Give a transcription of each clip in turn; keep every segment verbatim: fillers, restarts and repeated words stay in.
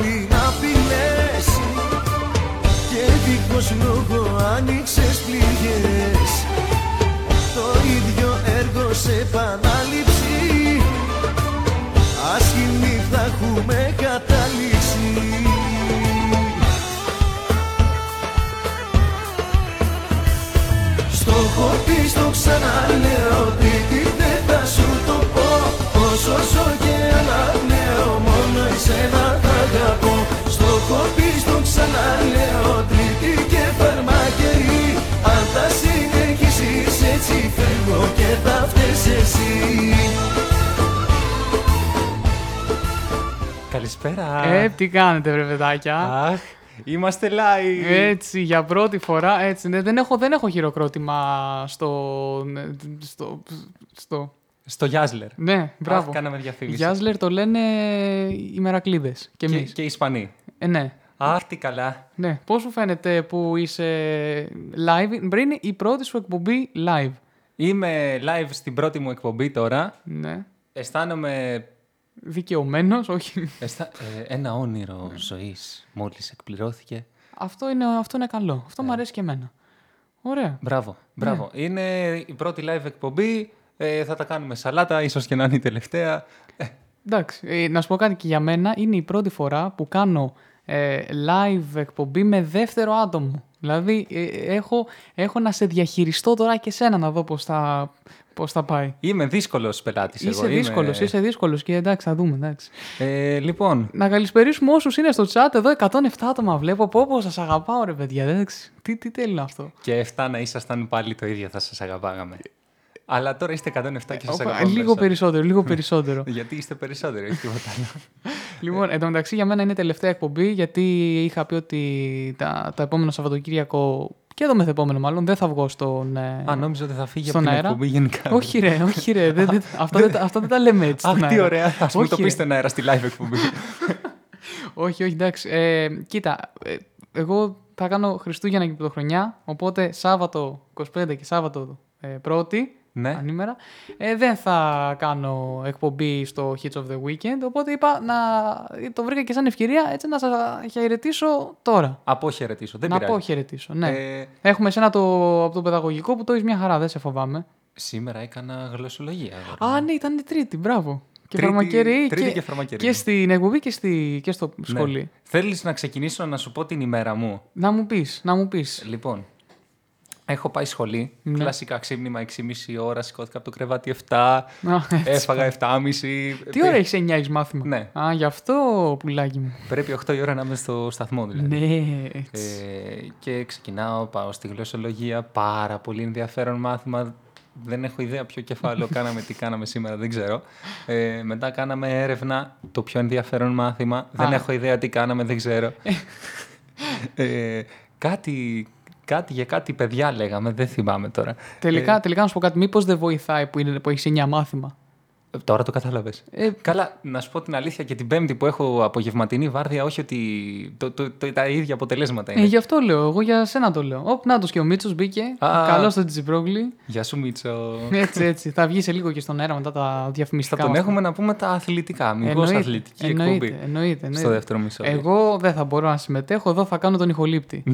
πάλι να φιλέσει. Και δίχως λόγο άνοιξες πληγές. Το ίδιο έργο σε επανάληψη. Άσχημη θα έχουμε καταλήξει. Στο χορτί στο ξαναλέω, τρίτη δεν θα σου το πω. Όσο ζω και αναπνέω, μόνο εσένα θα αγαπώ. Στο χορτί στο ξαναλέω, τρίτη και φαρμακερή. Αν θα συνεχίσεις έτσι φεύγω και θα φταίς εσύ. Καλησπέρα. Ε, τι κάνετε βρε παιδάκια. Αχ. Είμαστε live! Έτσι, για πρώτη φορά. Έτσι, δεν, έχω, δεν έχω χειροκρότημα στο. στο. στο, στο Γιάσλερ. Ναι, μπράβο. Κάναμε διαφήμιση. Γιάσλερ το λένε οι Μερακλίδες. Και, και, και οι Ισπανοί. Ε, ναι. Αχ, τι καλά. Ναι. Πώς σου φαίνεται που είσαι live, πριν είναι η πρώτη σου εκπομπή live. Είμαι live στην πρώτη μου εκπομπή τώρα. Ναι. Αισθάνομαι. Δικαιωμένος, όχι. Εστα... Ε, ένα όνειρο ναι. ζωής μόλις εκπληρώθηκε. Αυτό είναι, αυτό είναι καλό. Αυτό ε. μου αρέσει και εμένα. Ωραία. Μπράβο. Μπράβο. Ναι. Είναι η πρώτη live εκπομπή. Ε, θα τα κάνουμε σαλάτα, ίσως και να είναι η τελευταία. Εντάξει. Ε, να σου πω κάτι και για μένα. Είναι η πρώτη φορά που κάνω ε, live εκπομπή με δεύτερο άτομο. Δηλαδή, ε, έχω, έχω να σε διαχειριστώ τώρα και σένα να δω πώς θα... Πώς θα πάει. Είμαι δύσκολος πελάτης εγώ. Είσαι δύσκολος, είμαι... είσαι δύσκολος και εντάξει θα δούμε. Εντάξει. Ε, λοιπόν. Να καλησπερίσουμε όσους είναι στο chat εδώ, εκατόν επτά άτομα βλέπω. Πω πω σας αγαπάω ρε παιδιά, εντάξει. Τι, τι τέλειο είναι αυτό. Και εφτά να ήσασταν πάλι το ίδιο θα σας αγαπάγαμε. Αλλά τώρα είστε εκατόν επτά και σας αγαπάω. Λίγο περισσότερο, λίγο περισσότερο. Γιατί είστε περισσότερο, όχι τίποτα άλλο. Λοιπόν, εν τω μεταξύ για μένα είναι τελευταία εκπομπή, γιατί είχα πει ότι τα, τα επόμενο Σαββατοκύριακο και εδώ μεθεπόμενο μάλλον δεν θα βγω στον αέρα. Α, νόμιζα ότι θα φύγει από την εκπομπή γενικά. Όχι ρε, όχι ρε. δε, δε, αυτά, δεν, αυτά δεν τα λέμε έτσι. Αχ, τι ωραία. Ας μην το πεις στον αέρα στη live εκπομπή. όχι, όχι, εντάξει. Ε, κοίτα, ε, εγώ θα κάνω Χριστούγεννα και Πρωτοχρονιά, οπότε Σάββατο εικοστή πέμπτη και Σάββατο πρώτη. Ναι. Ανήμερα. Ε, δεν θα κάνω εκπομπή στο Hits of the Weekend, οπότε είπα να το βρήκα και σαν ευκαιρία έτσι να σας χαιρετήσω τώρα. Αποχαιρετήσω, δεν πειράζει. Να αποχαιρετήσω, ναι. Ε... Έχουμε εσένα το, από το παιδαγωγικό που το έχεις μια χαρά, δεν σε φοβάμαι. Σήμερα έκανα γλωσσολογία. Αγώνα. Α, ναι, ήταν η Τρίτη, μπράβο. Και φαρμακερή και, και, και, και στην εκπομπή και, στη, και στο σχολείο. Ναι. Θέλεις να ξεκινήσω να σου πω την ημέρα μου. Να μου πεις, να μου πεις. Λοιπόν. Έχω πάει σχολή, ναι. Κλασικά ξύπνημα έξι και μισή ώρα, σηκώθηκα από το κρεβάτι εφτά, α, έφαγα επτά και μισή. Τι ώρα έχεις εννιά, έχεις μάθημα. Ναι. Α, γι' αυτό πουλάκι μου. Πρέπει οκτώ η ώρα να είμαι στο σταθμό δηλαδή. Ναι, έτσι. Ε, και ξεκινάω, πάω στη γλωσσολογία, πάρα πολύ ενδιαφέρον μάθημα. Δεν έχω ιδέα ποιο κεφάλαιο κάναμε, τι κάναμε σήμερα, δεν ξέρω. Ε, μετά κάναμε έρευνα, το πιο ενδιαφέρον μάθημα. Α. Δεν έχω ιδέα τι κάναμε, δεν ξέρω. ε, κάτι... Κάτι για κάτι παιδιά λέγαμε, δεν θυμάμαι τώρα. Τελικά, ε, τελικά να σου πω κάτι, μήπως δεν βοηθάει που, είναι, που έχεις εννιά μάθημα. Τώρα το κατάλαβες. Ε, Καλά, να σου πω την αλήθεια και την Πέμπτη που έχω απογευματινή βάρδια, όχι ότι το, το, το, τα ίδια αποτελέσματα είναι. Ε, γι' αυτό λέω, εγώ για σένα το λέω. Οπ, νάτος και ο Μίτσος μπήκε, καλώς τον Τσιπρόγλη. Γεια σου Μίτσο. Έτσι, έτσι, θα βγει σε λίγο και στον αέρα μετά τα διαφημιστικά. Θα τον έχουμε να πούμε τα αθλητικά, μήπως αθλητική εννοείται, εκπομπή εννοείται, εννοείται. Στο δεύτερο μισό. Εγώ δεν θα μπορώ να συμμετέχω, εδώ θα κάνω τον ηχολήπτη.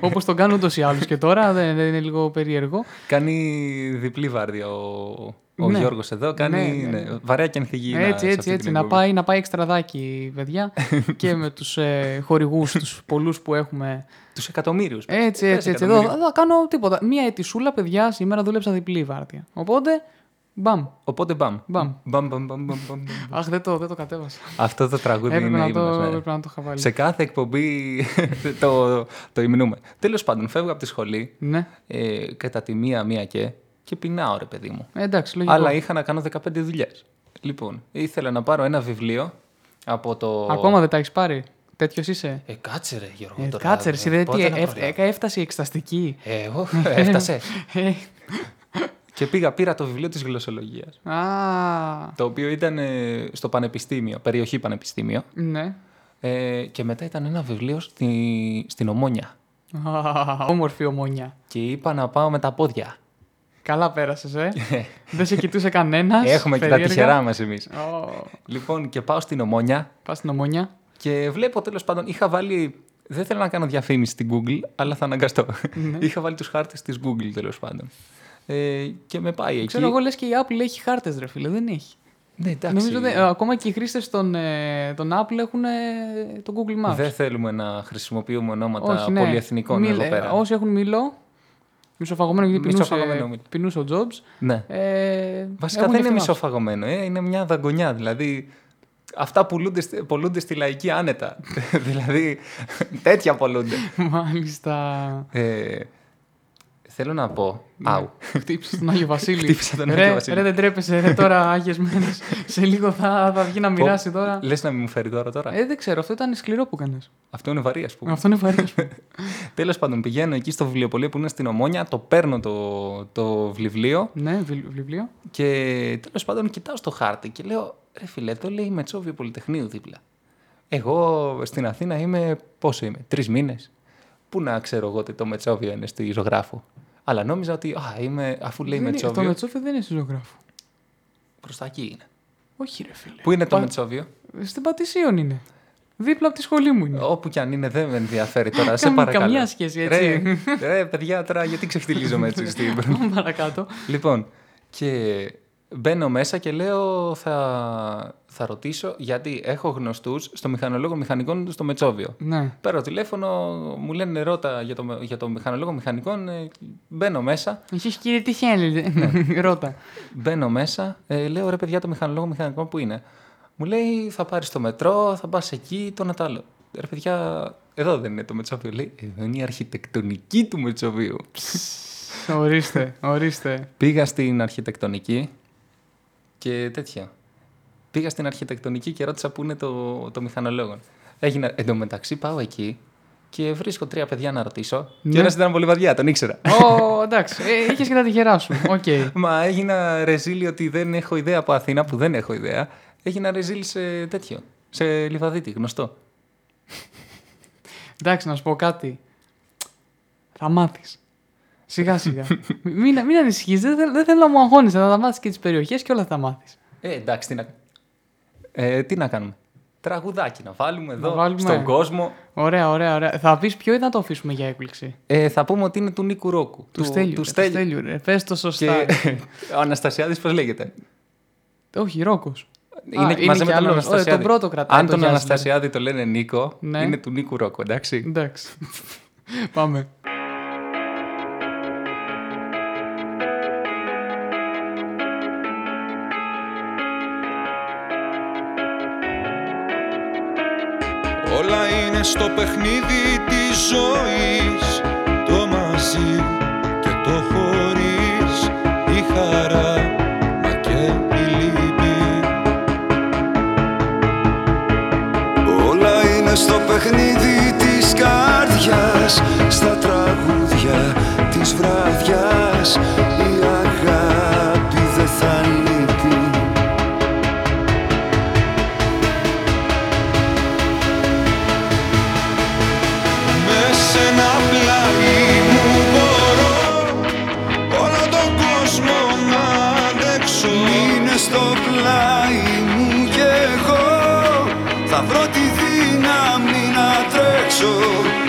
Όπως τον κάνουν ούτως ή άλλως και τώρα, δεν είναι λίγο περίεργο. Κάνει διπλή βάρδια ο... Ο ναι. Γιώργος εδώ κάνει ναι, ναι. Ναι, βαρέα και ανθυγιεινά. Έτσι, έτσι, έτσι. Να πάει, να πάει εξτραδάκι, παιδιά, και με τους ε, χορηγούς, τους πολλούς που έχουμε. Τους εκατομμύριους. Έτσι, έτσι, έτσι, έτσι. Εδώ θα κάνω τίποτα. Μία ετησούλα, παιδιά, σήμερα δούλεψα διπλή βάρδια. Οπότε, μπαμ. Οπότε, μπαμ. μπαμ. μπαμ, μπαμ, μπαμ, μπαμ, μπαμ. Αχ, δεν το, δεν το κατέβασα. Αυτό το τραγούδι είναι να το, ήμνος, έπρεπε να το είχα βάλει. Σε κάθε εκπομπή το, το υμνούμε. Τέλος πάντων, φεύγω από τη σχολή κατά τη μία-μία και... Και πεινάω ρε παιδί μου. Εντάξει, λογικό. Αλλά είχα να κάνω δεκαπέντε δουλειές. Λοιπόν, ήθελα να πάρω ένα βιβλίο από το. Ακόμα δεν τα έχεις πάρει. Τέτοιος είσαι. Ε, κάτσε ρε Γιώργο. Ε, τώρα, κάτσε ρε. Συνδέτη, ε, ε, έφτασε η εξεταστική. Ε, εγώ. Έφτασε. Και πήγα, πήρα το βιβλίο της γλωσσολογίας. Ah. Το οποίο ήταν ε, στο πανεπιστήμιο, περιοχή πανεπιστήμιο. Ναι. Ε, και μετά ήταν ένα βιβλίο στη, στην Ομόνια. Ah, όμορφη Ομόνια. Και είπα να πάω με τα πόδια. Καλά πέρασες, ε. Δεν σε κοιτούσε κανένας. Έχουμε περίεργα. Και τα τυχερά μας εμείς. Oh. Λοιπόν, και πάω στην Ομόνια. Πάω στην Ομόνια. Και βλέπω τέλος πάντων, είχα βάλει. Δεν θέλω να κάνω διαφήμιση στην Google, αλλά θα αναγκαστώ. Ναι. Είχα βάλει τους χάρτες της Google τέλος πάντων. Ε, και με πάει εκεί. Ξέρω εγώ, λες και η Apple έχει χάρτες, ρε φίλε, δεν έχει. Ναι, εντάξει. Νομίζω ότι ε, ακόμα και οι χρήστες των, ε, των Apple έχουν ε, το Google Maps. Δεν θέλουμε να χρησιμοποιούμε ονόματα. Όχι, ναι. Πολυεθνικών Μι, εδώ πέρα. Όσοι έχουν μήλο. Μισοφαγωμένο, γιατί μισοφαγωμένο, πεινούσε ο Jobs. Ναι. Ε, Βασικά δεν είναι μισοφαγωμένο, ε, είναι μια δαγκονιά. Δηλαδή, αυτά πουλούνται, πουλούνται στη λαϊκή άνετα. Δηλαδή, τέτοια πουλούνται. Μάλιστα. Ε, θέλω να πω. Άου. Χτύπησε τον Άγιο Βασίλη. Ρε, ρε, δεν τρέπεσαι. Ρε, τώρα Άγιες μέρες. Σε λίγο θα, θα βγει να μοιράσει τώρα. Λες να μην μου φέρει τώρα τώρα. Ε, δεν ξέρω. Αυτό ήταν σκληρό που κάνες. Αυτό είναι βαρύ, ας πούμε. Αυτό είναι βαρύ, ας πούμε. Τέλος πάντων, πηγαίνω εκεί στο βιβλιοπωλείο που είναι στην Ομόνια. Το παίρνω το, το βιβλίο. Ναι, βιβλίο. Και τέλος πάντων, κοιτάω στο χάρτη και λέω, ρε φίλε, το λέει Μετσόβιο Πολυτεχνείου δίπλα. Εγώ στην Αθήνα είμαι, πόσο είμαι, τρεις μήνες. Πού να ξέρω εγώ ότι το Μετσόβιο είναι στη Ζωγράφου. Αλλά νόμιζα ότι α, είμαι, αφού λέει δεν Μετσόβιο. Είναι, το Μετσόβιο δεν είναι στη Ζωγράφου. Προς τα εκεί είναι. Όχι, ρε φίλε. Πού είναι το Πα... Μετσόβιο? Στην Πατησίων είναι. Δίπλα από τη σχολή μου είναι. Όπου κι αν είναι, δεν με ενδιαφέρει τώρα. Σε παρακαλώ. Καμιά σχέση, έτσι. Ρε, ρε παιδιά, τώρα γιατί ξεφτιλίζομαι έτσι στην παρακάτω. Λοιπόν, και μπαίνω μέσα και λέω θα, θα ρωτήσω, γιατί έχω γνωστούς στο μηχανολόγο μηχανικών στο Μετσόβιο. Ναι. Παίρνω τηλέφωνο, μου λένε ρώτα για το, για το μηχανολόγο μηχανικών, ε, μπαίνω μέσα. Εσείς κύριε τι θέλετε, ναι. Ρώτα. Μπαίνω μέσα, ε, λέω ρε παιδιά το μηχανολόγο μηχανικών που είναι. Μου λέει θα πάρεις το μετρό, θα πας εκεί, το να τ' άλλο. Ρε παιδιά, εδώ δεν είναι το Μετσόβιο, λέει εδώ είναι η αρχιτεκτονική του Μετσοβίου. Ορίστε, ορίστε. Πήγα στην αρχιτεκτονική. Και τέτοια. Πήγα στην αρχιτεκτονική και ρώτησα πού είναι το, το μηχανολόγο. Έγινα, εν τω μεταξύ πάω εκεί και βρίσκω τρία παιδιά να ρωτήσω. Ναι. Και ένας ήταν από Λιβαδιά, τον ήξερα. Ω, εντάξει, ε, είχες και τα τυχερά σου. Okay. Μα έγινα ρεζίλη ότι δεν έχω ιδέα από Αθήνα, που δεν έχω ιδέα. Έγινα ρεζίλη σε τέτοιο. Σε Λιβαδίτη, γνωστό. Εντάξει, να σου πω κάτι. Θα μάθεις. Σιγά σιγά. Μην, μην ανησυχείς, δεν, δεν θέλω να μου αγχώνεσαι. Θα τα μάθεις και τις περιοχές και όλα θα τα μάθεις. Ε, εντάξει, τι να, ε, τι να κάνουμε. Τραγουδάκι να βάλουμε εδώ, να βάλουμε στον κόσμο. Ωραία, ωραία, ωραία. Θα πεις ποιο ή να το αφήσουμε για έκπληξη? Ε, θα πούμε ότι είναι του Νίκου Ρόκου. Του, του Στέλιου. Του Στέλιου. Του Στέλιου ρε. Πες το σωστά. Και, ο Αναστασιάδης πώς λέγεται? Όχι, Ρόκος. Είναι, Α, είναι και άλλο. Τον, τον πρώτο κρατάει. Αν τον Γιάσλερ. Αναστασιάδη το λένε Νίκο, ναι. Είναι του Νίκου Ρόκου, εντάξει. Εντάξει. Πάμε. Όλα είναι στο παιχνίδι της ζωής, το μαζί και το χωρίς, η χαρά μα και η λύπη. Όλα είναι στο παιχνίδι της καρδιάς, στα τραγούδια της βραδιάς, η αγάπη δεν θα λείπει.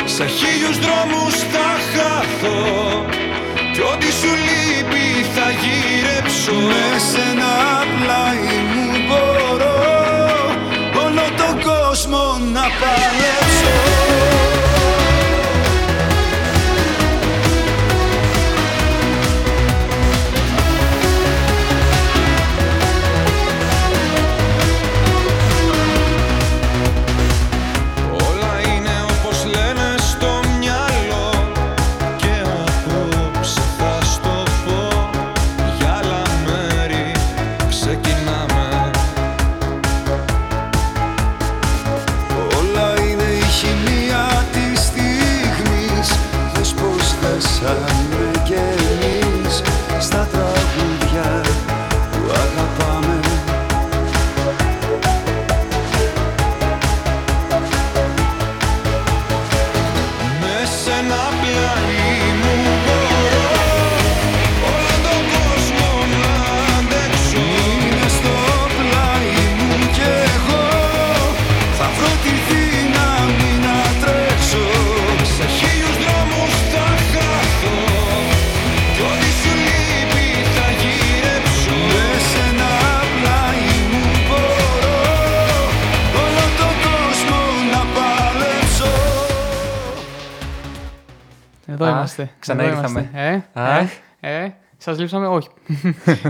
Σε χίλιους δρόμους θα χαθώ κι ό,τι σου λείπει θα γυρέψω. Με σένα πλάι μου μπορώ όλο τον κόσμο να παλέψω. What do you think? Εδώ είμαστε. Ξανά ήρθαμε. Ε, ε, ε, ε, σας λείψαμε, όχι.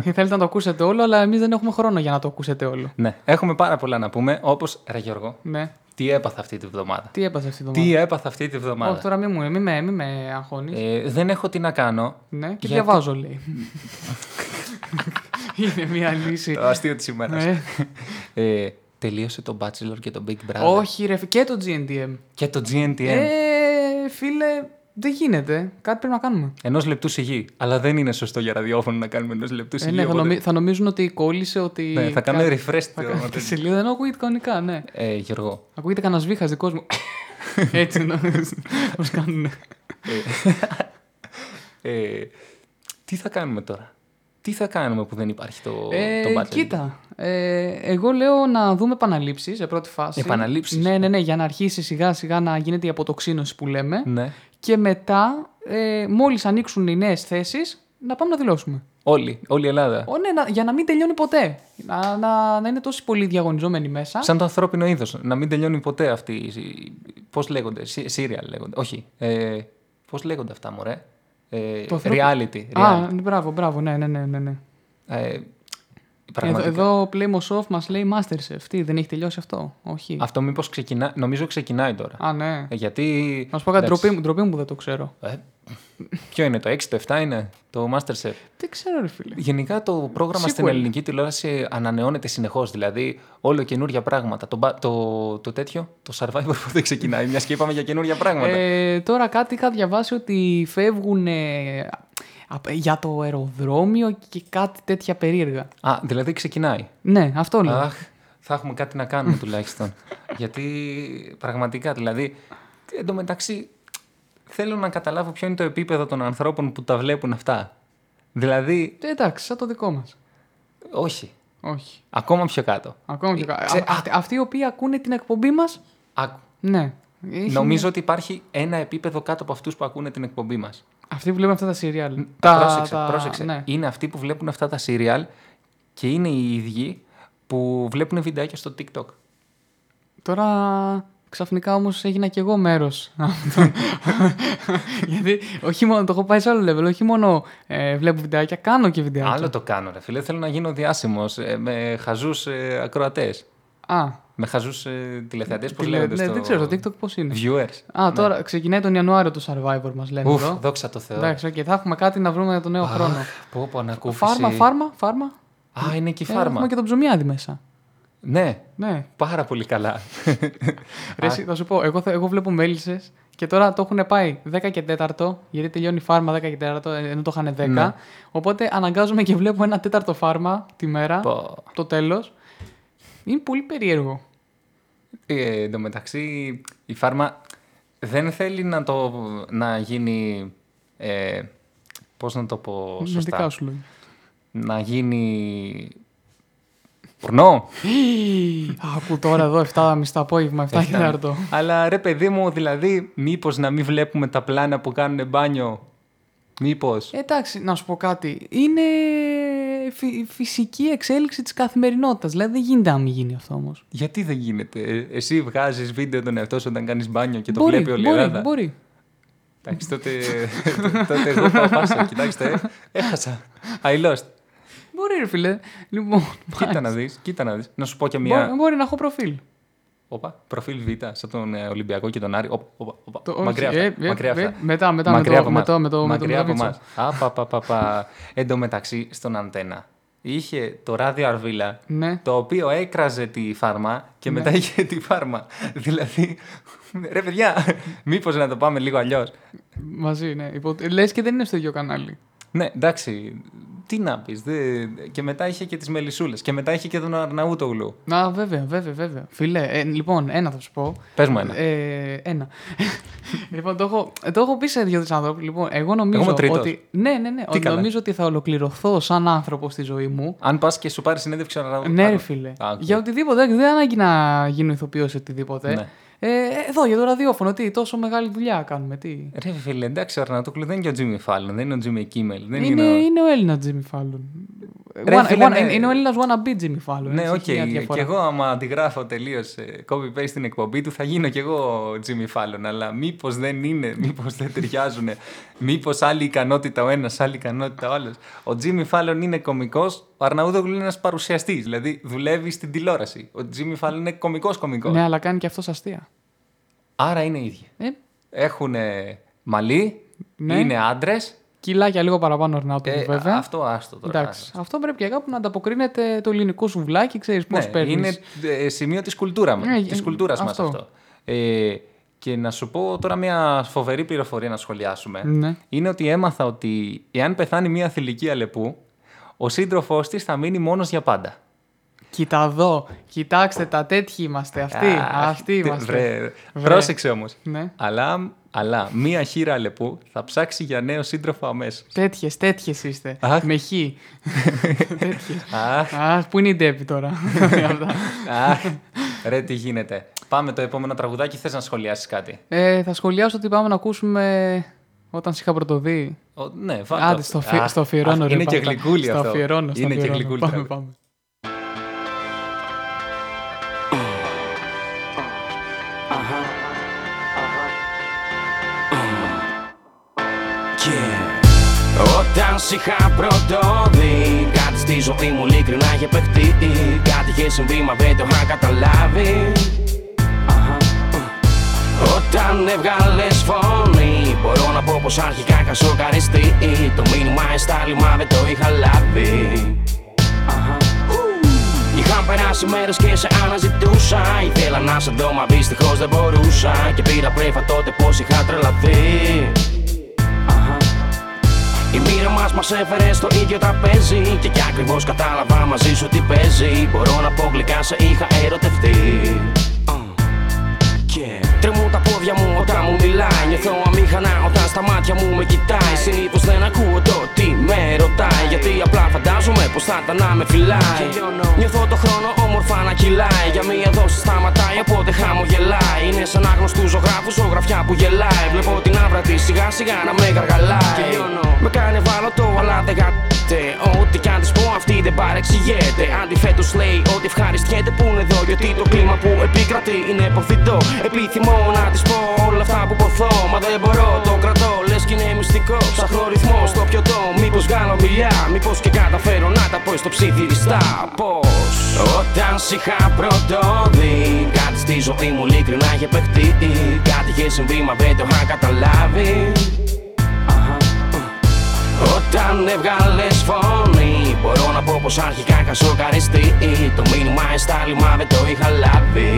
Θέλετε να το ακούσετε όλο, αλλά εμείς δεν έχουμε χρόνο για να το ακούσετε όλο. Ναι, έχουμε πάρα πολλά να πούμε, όπως ρε Γιώργο. Ναι. Τι έπαθα αυτή τη βδομάδα. Τι έπαθα αυτή τη βδομάδα. Τι έπαθα αυτή τη βδομάδα. Όχι, τώρα μη μου, μη με, μη με αγχώνεις. Ε, δεν έχω τι να κάνω. Ναι, και γιατί... διαβάζω, λέει. Είναι μια λύση. Το αστείο της ημέρας. Ναι. ε, τελείωσε το Bachelor και το Big Brother. Όχι, ρε, και το τζι εν τι εμ. Και το τζι εν τι εμ. Ε, φίλε. Δεν γίνεται. Κάτι πρέπει να κάνουμε. Ενός λεπτού σιγή. Αλλά δεν είναι σωστό για ραδιόφωνο να κάνουμε ενός λεπτού σιγή. Ε, ναι, οπότε... Θα νομίζουν ότι κόλλησε. Ότι... Ναι, θα κάνουμε Κά... refresh. Θα κάνουμε τη σελίδα. Ενώ ακούγεται κανονικά, ναι. Ε, Γιώργο. Ακούγεται κανένα βήχας δικός μου. Έτσι νομίζω. Πώς κάνουν. ε, ε, τι θα κάνουμε τώρα. Τι θα κάνουμε που δεν υπάρχει το, ε, το Bachelor. Κοίτα, ε, εγώ λέω να δούμε επαναλήψεις σε πρώτη φάση. Επαναλήψεις. Ναι, ναι, ναι, για να αρχίσει σιγά σιγά να γίνεται η αποτοξίνωση που λέμε. Ναι. Και μετά, ε, μόλις ανοίξουν οι νέες θέσεις, να πάμε να δηλώσουμε. Όλοι, όλη η Ελλάδα. Ω, ναι, να, για να μην τελειώνει ποτέ. Να, να, να είναι τόσοι πολλοί διαγωνιζόμενοι μέσα. Σαν το ανθρώπινο είδος. Να μην τελειώνει ποτέ αυτοί. Πώς λέγονται, serial λέγονται. Όχι. Ε, πώς λέγονται αυτά, μωρέ. Ε, το reality. reality. Α, μπράβο, μπράβο, ναι, ναι, ναι, ναι. Ε, εδώ, εδώ Play Off μας λέει Masterchef. Τι, δεν έχει τελειώσει αυτό. Όχι. Αυτό μήπως ξεκινάει, νομίζω ξεκινάει τώρα. Α, ναι. Ε, γιατί... Να σου πω κάτι, ντροπή, ντροπή μου που δεν το ξέρω. Ε, ποιο είναι, το έξι, το εφτά είναι, το Masterchef. Δεν ξέρω, ρε φίλε. Γενικά το πρόγραμμα Sequel. Στην ελληνική τηλεόραση ανανεώνεται συνεχώς. Δηλαδή, όλο καινούργια πράγματα. Το, το, το, το τέτοιο, το Survivor που δεν ξεκινάει, μιας και είπαμε για καινούργια πράγματα. Ε, τώρα κάτι είχα διαβάσει ότι φεύγουν. Ε, για το αεροδρόμιο και κάτι τέτοια περίεργα. Α, δηλαδή ξεκινάει. Ναι, αυτό λέω. Αχ, θα έχουμε κάτι να κάνουμε τουλάχιστον. Γιατί πραγματικά, δηλαδή, εν τω μεταξύ, θέλω να καταλάβω ποιο είναι το επίπεδο των ανθρώπων που τα βλέπουν αυτά. Δηλαδή... Εντάξει, σαν το δικό μας. Όχι. Όχι. Ακόμα πιο κάτω. Ακόμα πιο κάτω. Ξε... Α... Αυτοί οι οποίοι ακούνε την εκπομπή μας... Άκου. Ναι. Νομίζω ότι υπάρχει ένα επίπεδο κάτω από αυτούς που ακούνε την εκπομπή μας. Αυτοί που βλέπουν αυτά τα serial. Τα, πρόσεξε, τα... πρόσεξε. Ναι. Είναι αυτοί που βλέπουν αυτά τα serial και είναι οι ίδιοι που βλέπουν βιντεάκια στο TikTok. Τώρα ξαφνικά όμως έγινα και εγώ μέρος. Γιατί όχι μόνο, το έχω πάει σε άλλο level, όχι μόνο ε, βλέπω βιντεάκια, κάνω και βιντεάκια. Άλλο το κάνω, ρε φίλε. Θέλω να γίνω διάσημος ε, με χαζούς ε, ακροατές. Α. Με χαζούς ε, τηλεθεατές, πώς λέγονται. Ναι, στο... δεν ξέρω το TikTok πώς είναι. Viewers. Α, τώρα ναι. Ξεκινάει τον Ιανουάριο το Survivor, μας λένε. Ουφ, εδώ. Δόξα τω Θεώ. Εντάξει, okay, θα έχουμε κάτι να βρούμε για τον νέο Αχ, χρόνο. Πω, πω, ανακούφιση. Φάρμα, φάρμα, φάρμα. Α, είναι και η φάρμα. Έχουμε και τον ψωμιάδι μέσα. Ναι, ναι. Πάρα πολύ καλά. Ρε, θα σου πω, εγώ, θα, εγώ βλέπω μέλισσες και τώρα το έχουν πάει δέκα και τέταρτο, γιατί τελειώνει η φάρμα δέκα και τέταρτο, ενώ το είχαν δέκα. Ναι. Οπότε αναγκάζομαι και βλέπω ένα τέταρτο φάρμα τη μέρα, πω. Το τέλος. Είναι πολύ περίεργο. Ε, εν τω μεταξύ, η φάρμα δεν θέλει να, το, να γίνει. Ε, πώς να το πω σωστά. Δικά σου λέει. Να γίνει. Πορνό. Ακού τώρα εδώ εφτά και τριάντα το απόγευμα, εφτά και τέταρτο. Αλλά ρε παιδί μου, δηλαδή, μήπως να μην βλέπουμε τα πλάνα που κάνουν μπάνιο. Μήπως. Εντάξει, να σου πω κάτι. Είναι. Φυ- φυσική εξέλιξη της καθημερινότητας. Δηλαδή δεν γίνεται να μην γίνει αυτό όμως. Γιατί δεν γίνεται. Ε, εσύ βγάζεις βίντεο τον εαυτό σου όταν κάνεις μπάνιο και το μπορεί, βλέπει όλη η Ελλάδα. Μπορεί, μπορεί. Εντάξει, τότε, τότε εγώ θα πάσω. Κοιτάξτε, έχασα. I lost. Μπορεί ρε φίλε. Λοιπόν, κοίτα, να δεις, κοίτα να δεις. Να σου πω και μια... Μπορεί, μπορεί να έχω προφίλ. Όπα, προφίλ Β, σαν τον ε, Ολυμπιακό και τον Άρη. Όπα, όπα, το, μακριά όχι, αυτά. Ε, μακριά ε, αυτά. Μετά, μετά, μακριά με το, με το, με το, με το Μηταβίτσο. Εν τω μεταξύ, στον Αντένα, είχε το ράδιο Αρβίλα, ναι. Το οποίο έκραζε τη φάρμα και ναι. Μετά είχε τη φάρμα. Δηλαδή, ρε παιδιά, μήπως να το πάμε λίγο αλλιώς. Μαζί, ναι. Υπο... Λες και δεν είναι στο ίδιο κανάλι. Ναι, εντάξει, τι να πεις. Δε... Και μετά είχε και τις μελισσούλες. Και μετά είχε και τον Αρναούτογλου. Α, βέβαια, βέβαια, βέβαια. Φίλε, ε, λοιπόν, ένα θα σου πω. Πες μου ένα. Ε, ένα. Λοιπόν, το έχω, το έχω πει σε δύο-τρεις ανθρώπους. Λοιπόν, εγώ νομίζω εγώ ότι. Ναι, ναι, ναι. Ότι νομίζω ότι θα ολοκληρωθώ σαν άνθρωπο στη ζωή μου. Αν πας και σου πάρει συνέντευξη Αρναούτογλου. Ναι, ρε, φίλε. Α, okay. Για οτιδήποτε. Δεν ανάγκη να γίνω ηθοποιός οτιδήποτε. Ναι. Ε, εδώ για το ραδιόφωνο, τι, τόσο μεγάλη δουλειά κάνουμε. Τι. Ρε φίλε, εντάξει, ο Αρναούτογλου δεν είναι και ο Jimmy Fallon, δεν είναι ο Jimmy Kimmel. Είναι, είναι ο Έλληνα Jimmy Fallon. Είναι ο Έλληνας wannabe Jimmy Fallon. Ναι, οκ. Και εγώ, άμα αντιγράφω τελείως copy-paste την εκπομπή του, θα γίνω κι εγώ Jimmy Fallon. Αλλά μήπως δεν είναι, μήπως δεν ταιριάζουν, μήπως άλλη ικανότητα ο ένας, άλλη ικανότητα ο άλλος. Ο Jimmy Fallon είναι κωμικός, ο Αρναούτογλου είναι ένας παρουσιαστής. Δηλαδή δουλεύει στην τηλεόραση. Ο Jimmy Fallon είναι κωμικός-κωμικός. Ναι, αλλά κάνει κι αυτός αστεία. Άρα είναι ίδια. Ε? Έχουν μαλλί, ναι. Είναι άντρες. Κιλάκια λίγο παραπάνω Αρναούτογλου, ε, βέβαια. Αυτό άστο τώρα. Εντάξει, αυτό πρέπει και κάπου να ανταποκρίνεται το ελληνικό σουβλάκι, ξέρεις πώς ναι, παίρνεις. Είναι σημείο της κουλτούρα, ε, της κουλτούρας αυτό. Μας αυτό. Ε, και να σου πω τώρα μια φοβερή πληροφορία να σχολιάσουμε. Ναι. Είναι ότι έμαθα ότι εάν πεθάνει μια θηλυκή αλεπού, ο σύντροφός της θα μείνει μόνος για πάντα. Κοίτα εδώ, κοιτάξτε τα τέτοιοι είμαστε, αυτοί, α, αυτοί είμαστε. Βρε, βρε. Πρόσεξε όμως, ναι. αλλά, αλλά μία χείρα αλεπού θα ψάξει για νέο σύντροφο αμέσως. Τέτοιες, τέτοιες είστε, αχ. Με χει. αχ. αχ, πού είναι η ντέπη τώρα. αχ, ρε τι γίνεται. Πάμε το επόμενο τραγουδάκι, θες να σχολιάσεις κάτι. Ε, θα σχολιάσω ότι πάμε να ακούσουμε... Όταν είχα πρωτοδεί. Ο, ναι, βάλτε. Άντε, στο, φι... α, στο αφιερώνω. Είναι και γλυκούλη αυτό. Στο αφιερώνω, είναι και γλυκούλη. Πάμε, πάμε. Όταν σ' είχα πρωτοδεί, κάτι στη ζωή μου ειλικρινά είχε παιχτεί. Κάτι είχε συμβεί, μα δεν το είχα καταλάβει. Όταν έβγαλες φωνή, μπορώ να πω πως αρχικά είχα σοκαριστεί. Το μήνυμα εστάλημα δεν το είχα λάβει. Είχαν περάσει μέρες και σε αναζητούσα. Ήθελα να σε δω, μα δυστυχώς δεν μπορούσα. Και πήρα πρέφα τότε πως είχα τρελαθεί. Η μοίρα μας μας έφερε στο ίδιο τραπέζι. Και κι ακριβώς κατάλαβα μαζί σου τι παίζει. Μπορώ να πω γλυκά σε είχα ερωτευτεί. Yeah. Τρεμούν τα πόδια μου όταν μου μιλάει. Νιώθω αμήχανα όταν στα μάτια μου με κοιτάει. Συνήθως δεν ακούω το τι με ρωτάει. Γιατί απλά φαντάζομαι πως θα ήταν να με φυλάει. Νιώθω το χρόνο όμορφα να κυλάει. Για μία δόση σταματάει, οπότε χαμογελάει. Είναι σαν άγνωστου ζωγράφου, ζωγραφιά που γελάει. Βλέπω την άβρα τη σιγά σιγά να με γαργαλάει. Με κάνει ευάλωτο, αλλά δεν γατάται. Ό,τι κι αν τη πω, αυτή δεν παρεξηγείται. Αντιθέτως λέει ότι ευχαριστιέται που είναι εδώ. Γιατί το κλίμα που επικρατεί είναι ποφητό. Επιθυμώ να της πω όλα αυτά που ποθώ. Μα δεν μπορώ, το κρατώ, λες κι είναι μυστικό. Ψάχνω ρυθμό στο πιωτό, μήπως βγάλω μιλιά. Μήπως και καταφέρω να τα πω στο ψιθυριστά. Πώς όταν σ' είχα πρωτοδεί, κάτι στη ζωή μου ειλικρινά είχε παιχτεί. Κάτι είχε συμβεί, μα δεν το είχα καταλάβει. Όταν έβγαλες φωνή, μπορώ να πω πως αρχικά είχα σοκαριστεί. Το μήνυμα εστάλημα δεν το είχα λάβει.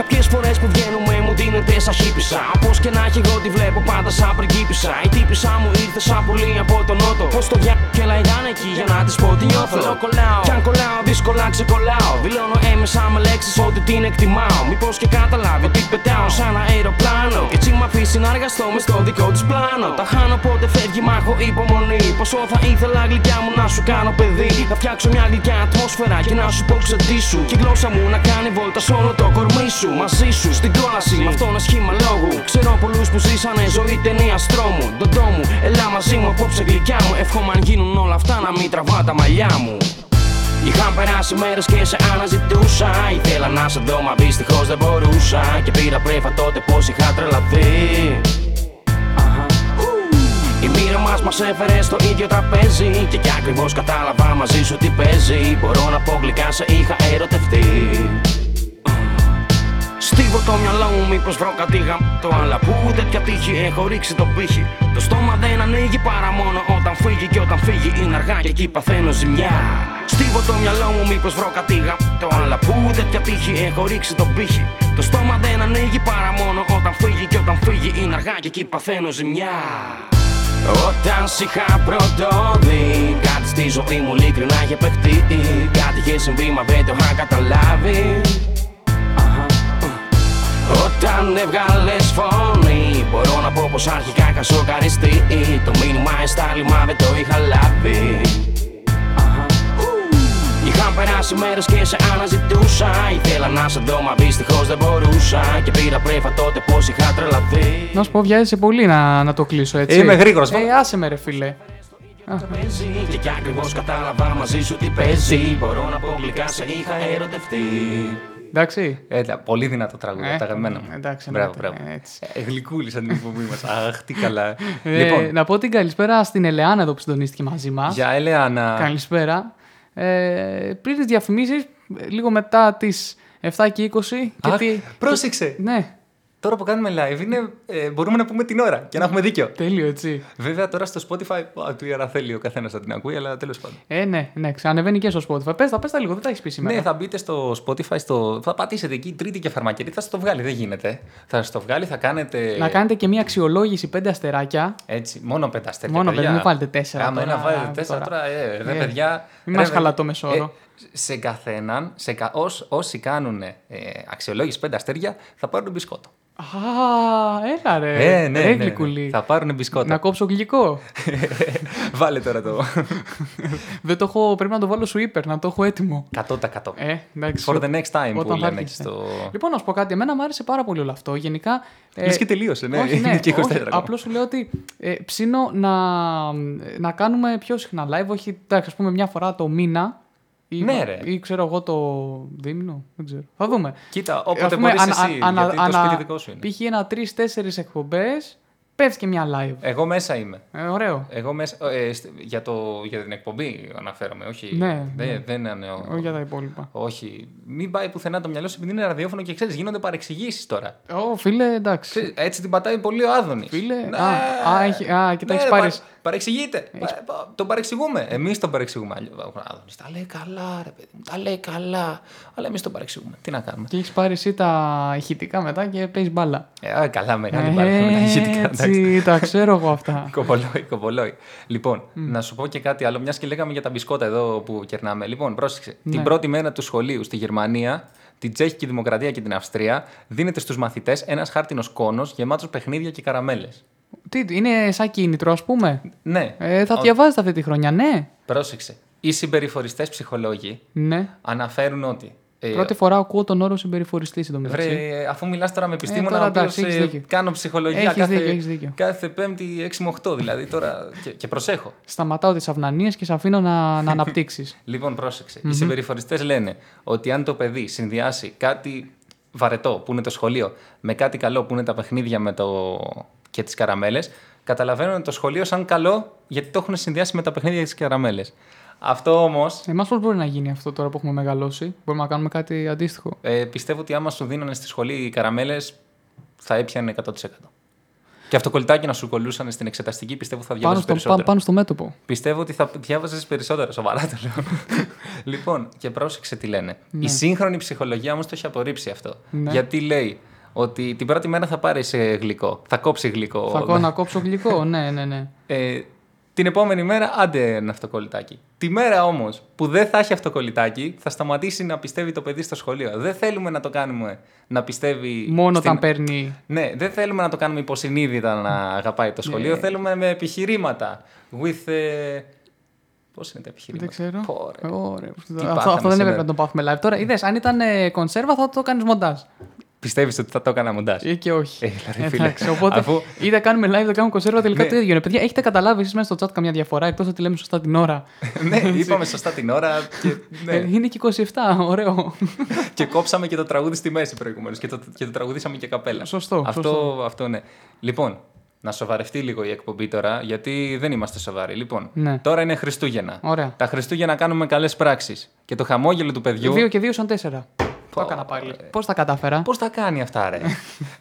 Κάποιες φορές που βγαίνουμε μου δίνεται σαν χίπισσα. Πώς και να έχει, εγώ τη βλέπω πάντα σαν πριγκίπισσα. Η τύπισσα μου ήρθε σαν πουλί από τον νότο. Πώς το βγαίνω και λαϊδάνε εκεί για να της πω τι νιώθω. Κι αν κολλάω, δύσκολα ξεκολλάω. Δηλώνω έμεσα με λέξεις ότι την εκτιμάω. Μήπως και καταλάβει ότι πετάω σαν αεροπλάνο. Και έτσι μ' αφήσει να εργαστώ μες στο δικό της πλάνο. Τα χάνω πότε φεύγει, μ' έχω υπομονή. Πόσο θα ήθελα γλυκιά μου να σου κάνω παιδί. Θα φτιάξω μια γλυκιά ατμόσφαιρα και να σου πω ξεντήσου. Και η γλώσσα μου να κάνει βόλτα σ' όλο το κορμί σου. Μαζί σου στην κόλαση, με αυτό ένα σχήμα λόγου. Ξέρω πολλούς που ζήσανε ζωή ταινία στρώμου. Ντοντό μου, έλα μαζί μου απόψε γλυκιά μου. Εύχομαι αν γίνουν όλα αυτά να μην τραβά τα μαλλιά μου. Είχαν περάσει μέρες και σε αναζητούσα. Ήθελα να σε δω, μα δυστυχώς δεν μπορούσα. Και πήρα πρέφα τότε πως είχα τρελαθεί. Η μοίρα μας μας έφερε στο ίδιο τραπέζι. Και κι ακριβώς κατάλαβα μαζί σου τι παίζει. Μπορώ να πω γλυκά σε είχα ερωτευτεί. Στίβω το μυαλό μου, μήπως βρω κάτι γαμπτό. Αλλά που τέτοια τύχη έχω ρίξει το πύχη. Το στόμα δεν ανοίγει παρά μόνο όταν φύγει. Και όταν φύγει είναι αργά και εκεί παθαίνω ζημιά. Στίβω το μυαλό μου, μήπως βρω κάτι γαμπτό. Αλλά που τέτοια τύχη έχω ρίξει το πύχη. Το στόμα δεν ανοίγει παρά μόνο όταν φύγει. Και όταν φύγει είναι αργά και εκεί παθαίνω ζημιά. Όταν σ' είχα πρωτοδεί, κάτι στη ζωή μου ειλικρινά είχε παιχτεί. Κάτι είχε συμβεί, μα δεν το είχα καταλάβει. Όταν έβγαλες φωνή, μπορώ να πω πως αρχικά είχα σοκαριστεί. Το μήνυμα εστάλημα δεν το είχα λάβει. Είχαν περάσει μέρες και σε αναζητούσα. Ήθελα να σε δω, μα δυστυχώς δεν μπορούσα. Και πήρα πρέφα τότε πως είχα τρελαθεί. Να σου πω, βιάζεσαι πολύ να, να το κλείσω έτσι. Είμαι γρήγορος. Ε, άσε με ρε φίλε. Και κι ακριβώς κατάλαβα μαζί σου τι παίζει. Μπορώ να πω γλυκά σε είχα ερωτευτεί. Εντάξει. Πολύ δυνατό τραγούδι, τα αγαπημένα μου. Εντάξει. Μπράβο, μπράβο. Γλυκούλησα την εκπομπή μας. Αχ, τι καλά. Να πω την καλησπέρα στην Ελεάνα εδώ που συντονίστηκε μαζί μας. Γεια, Ελεάνα. Καλησπέρα. Πριν τις διαφημίσεις, λίγο μετά τις επτά και είκοσι. Πρόσεξε. Ναι. Τώρα που κάνουμε live είναι, ε, μπορούμε να πούμε την ώρα και να έχουμε δίκιο. Τέλειο, έτσι. Βέβαια τώρα στο Spotify του αναθέλει ο καθένας να την ακούει, αλλά τέλος πάντων. Ε, ναι, ναι, ξανεβαίνει και στο Spotify. Πες τα, πες τα λίγο, δεν τα έχεις πει σήμερα. Ναι, θα μπείτε στο Spotify, στο... θα πατήσετε εκεί τρίτη και φαρμακερή, θα σας το βγάλει. Δεν γίνεται. Θα σας το βγάλει, θα κάνετε. Να κάνετε και μια αξιολόγηση πέντε αστεράκια. Έτσι, μόνο πέντε αστεράκια. Μόνο πέντε, μην βάλετε τέσσερα. Άμα ένα βάλετε τέσσερα τώρα, ε, ρε, ε, παιδιά. Μην μας χαλά το μεσόωρο. Σε καθέναν, σε κα... Όσ, όσοι κάνουν ε, αξιολόγηση πέντε αστέρια, θα πάρουν μπισκότο. Α, έλα ρε, ε, ναι, ρε ναι, ναι. Θα πάρουν μπισκότα. Να κόψω γλυκό. Βάλε τώρα το. Δεν το έχω, πρέπει να το βάλω sweeper, να το έχω έτοιμο. εκατό τοις εκατό. Ε, for the next time όταν που λέμε στο... Λοιπόν, να σου πω κάτι, εμένα μου άρεσε πάρα πολύ όλο αυτό. Γενικά... Ε, Λες και τελείωσε, ναι. Όχι, ναι, όχι, απλώς σου λέω ότι ε, ψήνω να, να κάνουμε πιο συχνά live, όχι, εντάξει, ας πούμε μια φορά το μήνα. Ή, ναι, ρε. Ή ξέρω εγώ το δίμηνο, δεν ξέρω. Θα δούμε. Κοίτα, όποτε μπορείς εσύ, ανα, γιατί ανα, το σπίτι δικό σου είναι. Π.χ. ένα τρεις-τέσσερις εκπομπές, πέφτει και μια live. Εγώ μέσα είμαι. Ε, ωραίο. Εγώ μέσα, ε, για, το, για την εκπομπή αναφέρομαι, όχι. Ναι, δε, ναι. Δεν είναι ο, όχι για τα υπόλοιπα. Όχι. Μην πάει πουθενά το μυαλό σου επειδή είναι ραδιόφωνο και ξέρεις, γίνονται παρεξηγήσεις τώρα. Ω, φίλε, εντάξει. Ξέρεις, έτσι την πατάει πολύ ο Άδωνης. Φίλε, ναι, α, α, α, έχει, α, και τα ναι, έχεις πάρει. Παρεξηγείται. Έχεις... Τον παρεξηγούμε. Εμείς τον παρεξηγούμε. Ο Άδωνης τα λέει καλά, ρε παιδί μου. Τα λέει καλά. Αλλά εμείς τον παρεξηγούμε. Τι να κάνουμε. Και έχεις πάρει εσύ τα ηχητικά μετά και παίζεις μπάλα. Ε, καλά, μεγάλη μπάλα. Με τα ηχητικά. Έτσι, τα ξέρω εγώ αυτά. Κοπολόι, κοπολόι. Λοιπόν, mm. να σου πω και κάτι άλλο. Μιας και λέγαμε για τα μπισκότα εδώ που κερνάμε. Λοιπόν, πρόσεξε. Ναι. Την πρώτη μέρα του σχολείου στη Γερμανία, την Τσέχικη Δημοκρατία και την Αυστρία, δίνεται στους μαθητές ένας χάρτινος κόνος γεμάτος παιχνίδια και καραμέλες. Τι, είναι σαν κίνητρο, ας πούμε. Ναι. Ε, θα διαβάζετε αυτή τη χρονιά, ναι. Πρόσεξε. Οι συμπεριφοριστές ψυχολόγοι ναι. αναφέρουν ότι. Πρώτη ε, φορά ακούω τον όρο συμπεριφοριστή στην Βρε, αφού μιλάς τώρα με επιστήμονα, ε, τώρα, ο οποίος ε, κάνω ψυχολογία έχεις κάθε, δίκιο, έχεις δίκιο. Κάθε Πέμπτη έξι με οκτώ δηλαδή τώρα και, και προσέχω. Σταματάω τις αυνανίες και σε αφήνω να, να αναπτύξεις. Λοιπόν, πρόσεξε. Mm-hmm. Οι συμπεριφοριστές λένε ότι αν το παιδί συνδυάσει κάτι βαρετό που είναι το σχολείο με κάτι καλό που είναι τα παιχνίδια με το... και τις καραμέλες, καταλαβαίνουν το σχολείο σαν καλό γιατί το έχουν συνδυάσει με τα παιχνίδια και τις καραμέλες. Αυτό όμως. Εμάς πώς μπορεί να γίνει αυτό τώρα που έχουμε μεγαλώσει, μπορούμε να κάνουμε κάτι αντίστοιχο. Ε, πιστεύω ότι άμα σου δίνανε στη σχολή οι καραμέλες, θα έπιανε εκατό τοις εκατό. Και αυτό κολλητάκι να σου κολλούσαν στην εξεταστική, πιστεύω θα διάβαζες περισσότερο. Πάνω, πάνω στο μέτωπο. Πιστεύω ότι θα διάβαζες περισσότερο, σοβαρά το λέω. Λοιπόν, και πρόσεξε τι λένε. Ναι. Η σύγχρονη ψυχολογία όμως το έχει απορρίψει αυτό. Ναι. Γιατί λέει. Ότι την πρώτη μέρα θα πάρεις γλυκό. Θα κόψει γλυκό. Θα να κόψω γλυκό, ναι, ναι, ναι. Ε, την επόμενη μέρα, άντε ένα αυτοκολλητάκι. Τη μέρα όμως που δεν θα έχει αυτοκολλητάκι, θα σταματήσει να πιστεύει το παιδί στο σχολείο. Δεν θέλουμε να το κάνουμε να πιστεύει. Μόνο στην... όταν παίρνει. Ναι, δεν θέλουμε να το κάνουμε υποσυνείδητα να αγαπάει το σχολείο. Ναι. Θέλουμε με επιχειρήματα. With. Uh... Πώς είναι τα επιχειρήματα. Δεν ξέρω. Πόρε. Πόρε. Αυτό, αυτό δεν έπρεπε να το πάθουμε live. Τώρα, είδες, αν ήταν κονσέρβα, θα το κάνεις μοντάζ. Πιστεύεις ότι θα το έκανα μοντάζ. Ή και όχι. Ε, δηλαδή, φίλε, εντάξει, οπότε αφού... ή θα κάνουμε live, θα κάνουμε κονσέρβα, τελικά ναι. Το ίδιο. Παιδιά, έχετε καταλάβει εσείς μέσα στο chat καμιά διαφορά, εκτός ότι λέμε σωστά την ώρα. Ναι, είπαμε σωστά την ώρα. Και, ναι. Είναι και είκοσι επτά, ωραίο. Και κόψαμε και το τραγούδι στη μέση προηγουμένως και το, και το τραγουδήσαμε και καπέλα. Σωστό. Αυτό, σωστό. Αυτό ναι. Λοιπόν, να σοβαρευτεί λίγο η εκπομπή τώρα, γιατί δεν είμαστε σοβαροί. Λοιπόν, ναι. Τώρα είναι Χριστούγεννα. Ωραία. Τα Χριστούγεννα κάνουμε καλές πράξεις. Και το χαμόγελο του παιδιού. δύο και δύο σαν τέσσερα. Το έκανα πάλι. Πώς τα κατάφερα. Πώς τα κάνει αυτά, ρε.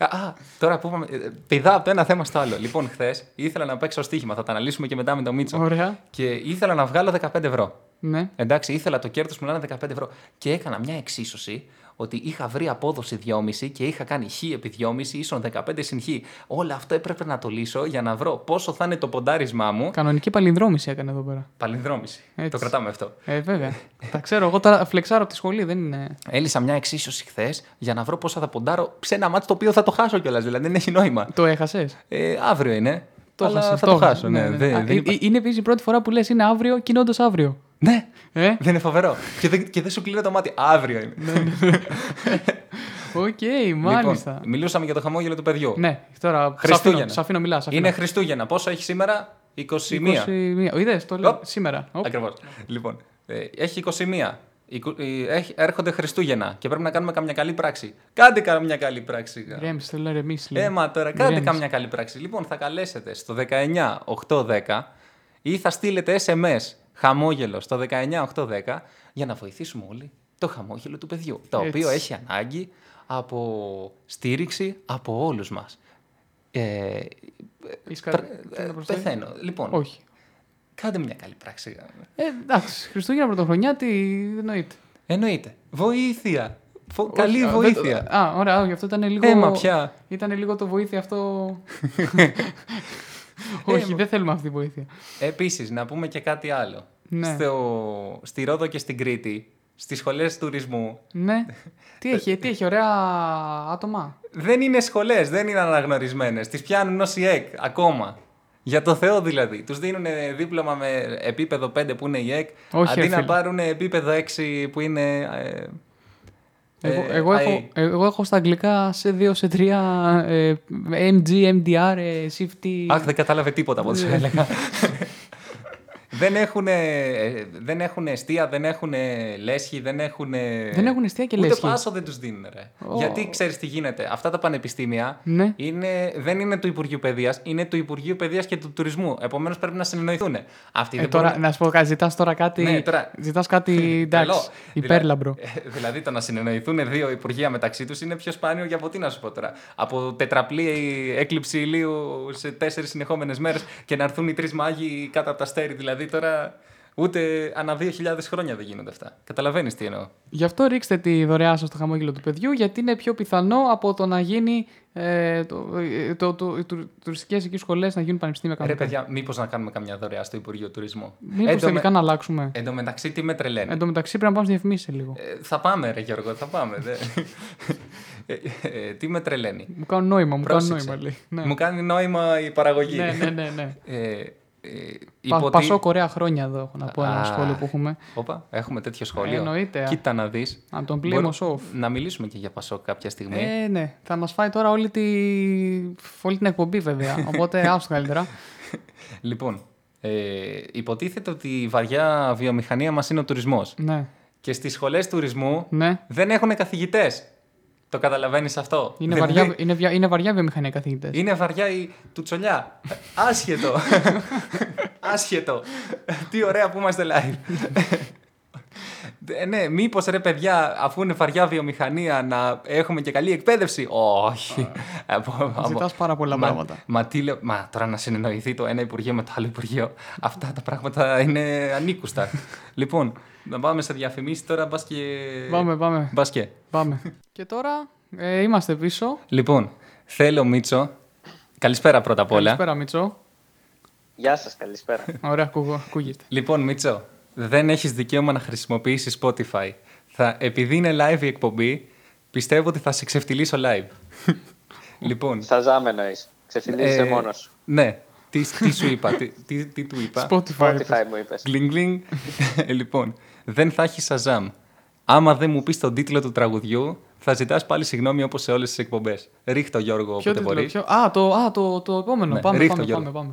Α, τώρα που είπαμε. Πηδά από το ένα θέμα στο άλλο. Λοιπόν, χθες ήθελα να παίξω στοίχημα. Θα τα αναλύσουμε και μετά με το Μίτσο. Ωραία. Και ήθελα να βγάλω δεκαπέντε ευρώ. Ναι. Εντάξει, ήθελα το κέρδος μου να είναι δεκαπέντε ευρώ. Και έκανα μια εξίσωση ότι είχα βρει απόδοση δυόμισι και είχα κάνει χ επί δυόμισι ίσον δεκαπέντε συν χ. Όλο αυτό έπρεπε να το λύσω για να βρω πόσο θα είναι το ποντάρισμά μου. Κανονική παλινδρόμηση έκανε εδώ πέρα. Παλινδρόμηση. Έτσι. Το κρατάμε αυτό. Ε, βέβαια. Τα ξέρω. Εγώ τώρα φλεξάρω από τη σχολή, δεν είναι. Έλυσα μια εξίσωση χθες για να βρω πόσο θα ποντάρω σε ένα μάτσο το οποίο θα το χάσω κιόλας. Δηλαδή δεν έχει νόημα. Το έχασες. Ε, αύριο είναι. Το αλλά χάσες, θα το, το χάσω. Ναι, ναι, ναι. Δε, Α, δεν είπα... Είναι επίσης η πρώτη φορά που λες είναι αύριο και είναι όντως αύριο. Ναι, ε? Δεν είναι φοβερό. Και δεν δε σου κλείνω το μάτι. Αύριο είναι. Οκ, okay, μάλιστα. Λοιπόν, μιλούσαμε για το χαμόγελο του παιδιού. Ναι, τώρα. Χριστούγεννα. Σ' αφήνω, μιλά. Είναι Χριστούγεννα. Πόσο έχει σήμερα, είκοσι μία. είκοσι μία. Είδες, το λέω. Σήμερα. Ακριβώς. Λοιπόν, έχει είκοσι μία. Έρχονται Χριστούγεννα και πρέπει να κάνουμε καμιά καλή πράξη. Κάντε καμιά καλή πράξη. Ρέμψε, θέλω να ρεμίσει. Έμα τώρα, κάντε καμιά καλή πράξη. Λοιπόν, θα καλέσετε στο δεκαεννιά οκτώ δέκα ή θα στείλετε ες εμ ες χαμόγελο στο δεκαεννιά οκτώ δέκα για να βοηθήσουμε όλοι το χαμόγελο του παιδιού. Το οποίο έχει ανάγκη από στήριξη από όλους μας. Ε, πρα... Πεθαίνω. Λοιπόν, όχι. Κάντε μια καλή πράξη. Ε, εντάξει, Χριστούγεννα Πρωτοχρονιά, τι εννοείται. Εννοείται. Βοήθεια. Φο... Όχι, καλή α, βοήθεια. Το... Α, ωραία, γι' αυτό ήταν λίγο. Έμα πια. Ήταν λίγο το βοήθεια αυτό. Όχι, Έμα. Δεν θέλουμε αυτή τη βοήθεια. Επίσης, να πούμε και κάτι άλλο. Ναι. Στο... Στη Ρόδο και στην Κρήτη, στις σχολές τουρισμού. Ναι. τι, έχει, τι έχει, ωραία άτομα. Δεν είναι σχολές, δεν είναι αναγνωρισμένες. Τις πιάνουν ως η ΕΚ ακόμα. Για το Θεό δηλαδή. Τους δίνουν δίπλωμα με επίπεδο πέντε που είναι η ΕΚ, όχι, αντί να πάρουν επίπεδο έξι που είναι. Ε, εγώ, ε, εγώ, έχω, εγώ έχω στα αγγλικά σε δύο, σε τρία ε, εμ τζι, εμ ντι αρ, ε, Shift. Αχ, δεν κατάλαβε τίποτα από ό,τι σου έλεγα. Δεν έχουν, δεν έχουν εστία, δεν έχουν λέσχη, δεν έχουν. Δεν έχουν εστία και λέσχη. Ούτε πάσο δεν τους δίνουν, ρε. Oh. Γιατί ξέρεις τι γίνεται. Αυτά τα πανεπιστήμια ναι. είναι, δεν είναι του Υπουργείου Παιδείας, είναι του Υπουργείου Παιδείας και του Τουρισμού. Επομένως πρέπει να συνεννοηθούν. Αυτοί ε, δεν τώρα, μπορούν... Να σου πω, ζητάς τώρα κάτι. Ναι, τώρα... Ζητάς κάτι. Εντάξει, υπέρλαμπρο. Δηλαδή, δηλαδή το να συνεννοηθούν δύο υπουργεία μεταξύ τους είναι πιο σπάνιο για από τι να σου πω τώρα. Από τετραπλή έκλειψη ηλίου σε τέσσερις συνεχόμενες μέρες και να έρθουν οι τρεις μάγοι κάτω από τα στέρι δηλαδή. Τώρα ούτε ανά δύο χιλιάδες χρόνια δεν γίνονται αυτά. Καταλαβαίνεις τι εννοώ. Γι' αυτό ρίξτε τη δωρεά σας στο χαμόγελο του παιδιού, γιατί είναι πιο πιθανό από το να γίνει ε, το, το, το, το, το, τουριστικές εκεί σχολές να γίνουν πανεπιστήμια. Ρε παιδιά, μήπως να κάνουμε καμιά δωρεά στο Υπουργείο Τουρισμού. Μήπως Εντο... τελικά να αλλάξουμε. Εν τω μεταξύ, τι με τρελαίνει. Εν τω μεταξύ, πρέπει να πάμε στη διαφημίση λίγο. Ε, θα πάμε, ρε Γιώργο, θα πάμε. Δε. ε, ε, τι με τρελαίνει. Μου κάνει νόημα, μου κάνει νόημα, ναι. Μου κάνει νόημα η παραγωγή. Ναι, ναι, ναι. ναι. ε, Ε, υποτι... Πασό Κορέα χρόνια εδώ έχω να πω ένα σχόλιο που έχουμε. Όπα, έχουμε τέτοιο σχόλιο. Εννοείται. Κοίτα να δεις. Αν τον πλήμω off. Να μιλήσουμε και για Πασό κάποια στιγμή. Ε, ναι, θα μας φάει τώρα όλη, τη... όλη την εκπομπή βέβαια. Οπότε άστο καλύτερα. Λοιπόν, ε, υποτίθεται ότι η βαριά βιομηχανία μας είναι ο τουρισμός. Ναι. Και στις σχολές τουρισμού ναι. δεν έχουν καθηγητές. Το καταλαβαίνεις αυτό. Είναι, δηλαδή... βαριά, είναι, βια, είναι βαριά βιομηχανία καθηγητές. Είναι βαριά η του τσολιά. Άσχετο. Άσχετο. Τι ωραία που είμαστε live. Ναι, μήπως ρε παιδιά, αφού είναι βαριά βιομηχανία, να έχουμε και καλή εκπαίδευση. Όχι. Ζητάς πάρα πολλά μα, πράγματα. Μα, μα, μα τώρα να συνεννοηθεί το ένα Υπουργείο με το άλλο Υπουργείο. Αυτά τα πράγματα είναι ανήκουστα. Λοιπόν, να πάμε σε διαφημίσεις τώρα. Μπας και... Πάμε, πάμε. Μπας και. Πάμε. Και τώρα ε, είμαστε πίσω. Λοιπόν, θέλω Μίτσο. Καλησπέρα πρώτα απ' όλα. Καλησπέρα Μίτσο. Γεια σας, καλησπέρα. Ωραία, ακούγεται. Λοιπόν, Μίτσο. Δεν έχεις δικαίωμα να χρησιμοποιήσεις Spotify. Θα, επειδή είναι live η εκπομπή, πιστεύω ότι θα σε ξεφτυλίσω live. Λοιπόν. Σαζάμ εννοείς. Ξεφτυλίζεσαι ε, μόνος. Ναι. Τι, τι σου είπα, τι, τι, τι του είπα. Spotify, Spotify μου είπες. Γκλινγκλινγκ. Λοιπόν, δεν θα έχεις Σαζάμ. Άμα δεν μου πεις τον τίτλο του τραγουδιού, θα ζητάς πάλι συγγνώμη όπως σε όλες τις εκπομπές. Ρίχτω Γιώργο όποτε μπορείς. Ποιο... Α, το, α, το, το επόμενο. Ναι, πάμε, ρίχτω, πάμε, πάμε, πάμε.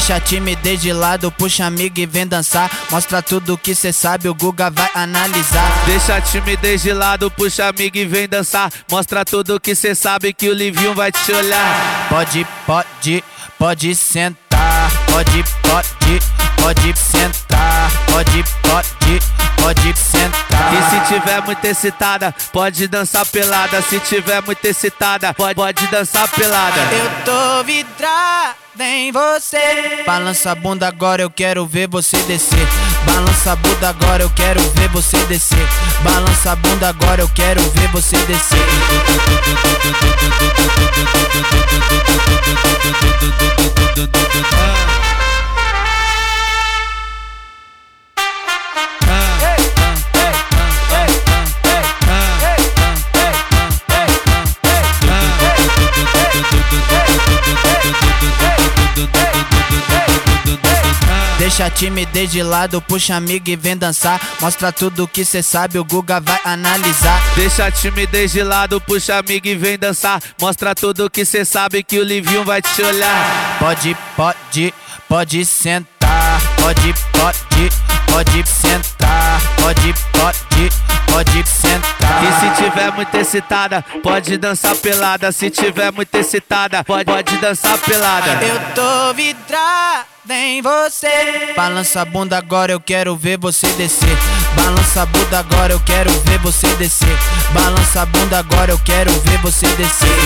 Deixa time de lado, puxa amigo e vem dançar. Mostra tudo que cê sabe, o Guga vai analisar. Deixa time de lado, puxa amigo e vem dançar. Mostra tudo que cê sabe, que o Livinho vai te olhar. Pode, pode, pode sentar. Pode, pode, pode sentar. Pode, pode, pode sentar. E se tiver muito excitada, pode dançar pelada. Se tiver muito excitada, pode, pode dançar pelada. Eu tô vidrado em você. Balança a bunda agora, eu quero ver você descer. Balança a bunda agora, eu quero ver você descer. Balança a bunda agora, eu quero ver você descer. Deixa time desde lado, puxa amigo e vem dançar. Mostra tudo que cê sabe, o Guga vai analisar. Deixa time desde lado, puxa amigo e vem dançar. Mostra tudo que cê sabe que o Livinho vai te olhar. Pode, pode, pode sentar. Pode, pode, pode sentar. Pode, pode, pode sentar. E se tiver muito excitada, pode dançar pelada. Se tiver muito excitada, pode, pode dançar pelada. Eu tô vidrada em você. Balança a bunda agora, eu quero ver você descer. Balança a bunda agora, eu quero ver você descer. Balança a bunda agora, eu quero ver você descer.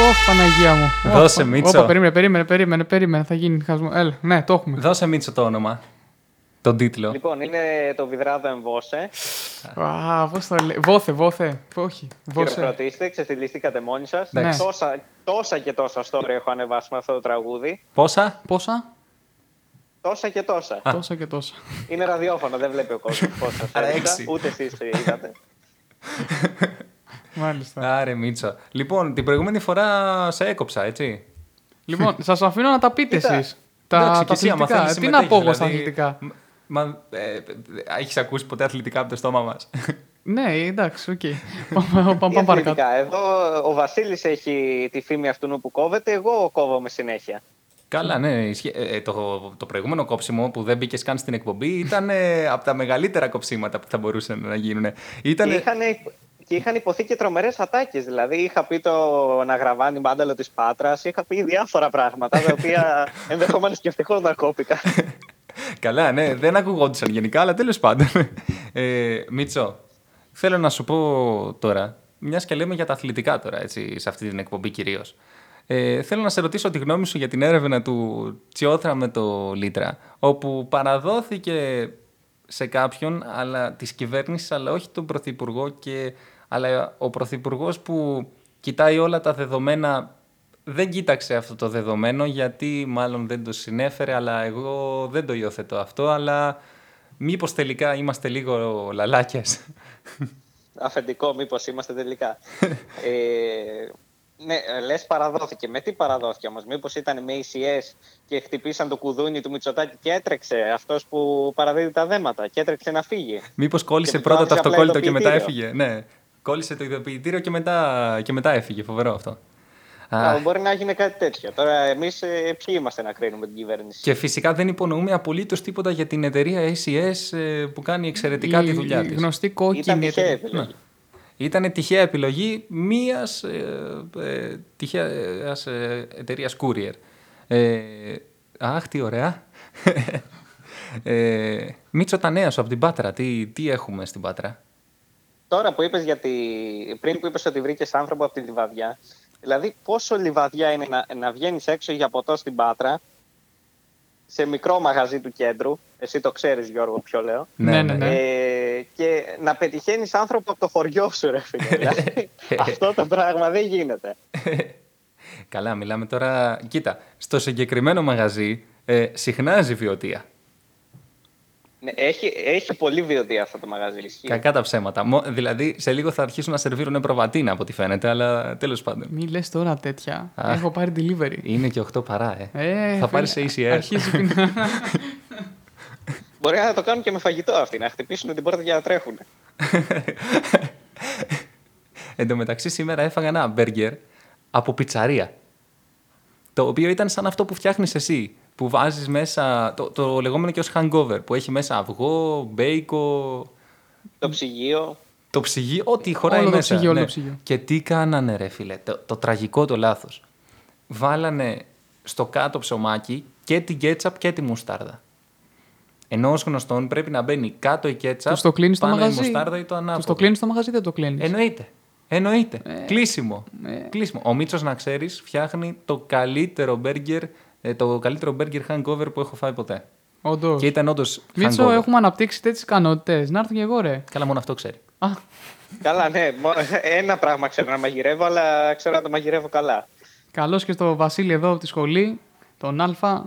Ω, Παναγία μου. Δώσε Μίτσο. Όπα, περίμενε, περίμενε, περίμενε, περίμενε. Θα γίνει χασμό. Έλα, ναι, το έχουμε. Δώσε Μίτσο το όνομα. Τον τίτλο. Λοιπόν, είναι το Βιδράδο εμβόσε. Wow, πώς το λέει. Βόθε, βόθε. Όχι. Χειροκροτήστε, ξεφτυλιστήκατε μόνοι σας. Ναι. Τόσα, τόσα και τόσα story έχω ανεβάσει με αυτό το τραγούδι. Πόσα, πόσα. Τόσα και τόσα. Α. Τόσα και τόσα. Είναι ραδιόφωνο, δεν βλέπει ο κόσμος. Πόσα. Άρα έξι. Ούτε εσείς το είδατε. Μάλιστα. Άρε Μίτσα. Λοιπόν, την προηγούμενη φορά σε έκοψα, έτσι. Λοιπόν, σας αφήνω να τα πείτε εσείς. Τα, τα αθλητικά. Τι να πω εγώ στα αθλητικά. Μα, ε, έχεις ακούσει ποτέ αθλητικά από το στόμα μας? Ναι, εντάξει, οκ. Πάμε παρακάτω. Εδώ ο Βασίλης έχει τη φήμη αυτού που κόβεται, εγώ κόβομαι συνέχεια. Καλά, ναι. Το, το προηγούμενο κόψιμο που δεν μπήκες καν στην εκπομπή ήταν από τα μεγαλύτερα κοψίματα που θα μπορούσαν να γίνουν. Ήτανε... Είχανε... Και είχαν υποθεί και τρομερές ατάκες. Δηλαδή, είχα πει το να γραβάνει μάνταλο της Πάτρας, είχα πει διάφορα πράγματα τα οποία ενδεχομένως και ευτυχώς να κόπηκα. Καλά, ναι, δεν ακουγόντουσαν γενικά, αλλά τέλος πάντων. Ε, Μίτσο, θέλω να σου πω τώρα, μιας και λέμε για τα αθλητικά τώρα, έτσι, σε αυτή την εκπομπή κυρίως. Ε, θέλω να σε ρωτήσω τη γνώμη σου για την έρευνα του Τσιόθρα με το Λίτρα, όπου παραδόθηκε σε κάποιον, αλλά της κυβέρνησης, αλλά όχι τον πρωθυπουργό, και, αλλά ο πρωθυπουργός που κοιτάει όλα τα δεδομένα. Δεν κοίταξε αυτό το δεδομένο γιατί μάλλον δεν το συνέφερε, αλλά εγώ δεν το υιοθετώ αυτό, αλλά μήπως τελικά είμαστε λίγο λαλάκες. Αφεντικό, μήπως είμαστε τελικά. ε, ναι, λες παραδόθηκε. Με τι παραδόθηκε όμως? Μήπως ήταν με ι σι ες και χτυπήσαν το κουδούνι του Μητσοτάκη και έτρεξε αυτός που παραδίδει τα δέματα και έτρεξε να φύγει? Μήπως κόλλησε πρώτα το αυτοκόλλητο και μετά έφυγε? Ναι, κόλλησε το ειδοποιητήριο και μετά, και μετά έφυγε. Φοβερό αυτό. Ah. Μπορεί να γίνει κάτι τέτοιο. Τώρα, εμείς ε, ποιοι είμαστε να κρίνουμε την κυβέρνηση? Και φυσικά δεν υπονοούμε απολύτως τίποτα για την εταιρεία ι σι ες ε, που κάνει εξαιρετικά η, τη δουλειά της. Γνωστή κόκκινη. Ήταν τυχαία επιλογή μίας ε, τυχαίας ε, εταιρείας courier. Ε, αχ, τι ωραία. ε, Μίτσο, τα νέα σου από την Πάτρα. Τι, τι έχουμε στην Πάτρα? Τώρα που είπες για τη... πριν που είπες ότι βρήκες άνθρωπο από τη Λιβαδιά. Δηλαδή, πόσο λιβαδιά είναι να, να βγαίνεις έξω για ποτό στην Πάτρα, σε μικρό μαγαζί του κέντρου, εσύ το ξέρεις Γιώργο ποιο λέω, ναι, ναι, ναι. Ε, και να πετυχαίνεις άνθρωπο από το χωριό σου, ρε φίλε. Δηλαδή, αυτό το πράγμα δεν γίνεται. Καλά, μιλάμε τώρα. Κοίτα, στο συγκεκριμένο μαγαζί ε, συχνάζει βιωτεία. Έχει, έχει πολύ βιωτεία αυτό το μαγαζί. Κακά τα ψέματα. Μο, δηλαδή σε λίγο θα αρχίσουν να σερβίρουν προβατίνα από ό,τι φαίνεται, αλλά τέλος πάντων. Μη λες τώρα τέτοια. Α, έχω πάρει delivery. Είναι και οκτώ παρά, ε. ε θα πάρει σε ι σι ες. Αρχίζει πεινά. Μπορεί να το κάνουν και με φαγητό αυτοί, να χτυπήσουν την πόρτα για να τρέχουν. Εν τω μεταξύ, σήμερα έφαγα ένα μπέργκερ από πιτσαρία. Το οποίο ήταν σαν αυτό που φτιάχνεις εσύ. Που βάζεις μέσα, το, το λεγόμενο και ως hangover, που έχει μέσα αυγό, μπέικο... Το ψυγείο. Το ψυγείο, ό,τι χωράει όλο μέσα. Το ψυγείο, ναι. Όλο το ψυγείο. Και τι κάνανε ρε φίλε, το, το τραγικό το λάθος. Βάλανε στο κάτω ψωμάκι και την κέτσαπ και τη μουστάρδα. Ενώ ως γνωστόν πρέπει να μπαίνει κάτω η κέτσαπ, το πάνω το μαγαζί. Η μουστάρδα ή το ανάποδο. Το κλείνεις το μαγαζί, δεν το κλείνεις. Εννοείται. Εννοείται. Ε, Κλείσιμο. Ε. Κλείσιμο. Ο Μίτσος, να ξέρεις, φτιάχνει το καλύτερο μπέργκερ. Το καλύτερο burger hangover που έχω φάει ποτέ. Όντως. Και ήταν όντως. Μίτσο, έχουμε αναπτύξει τέτοιες ικανότητες. Να έρθω και εγώ, ρε. Καλά, μόνο αυτό ξέρει. Α. Καλά, ναι. Ένα πράγμα ξέρω να μαγειρεύω, αλλά ξέρω να το μαγειρεύω καλά. Καλώς και στο Βασίλη εδώ από τη σχολή, τον Α,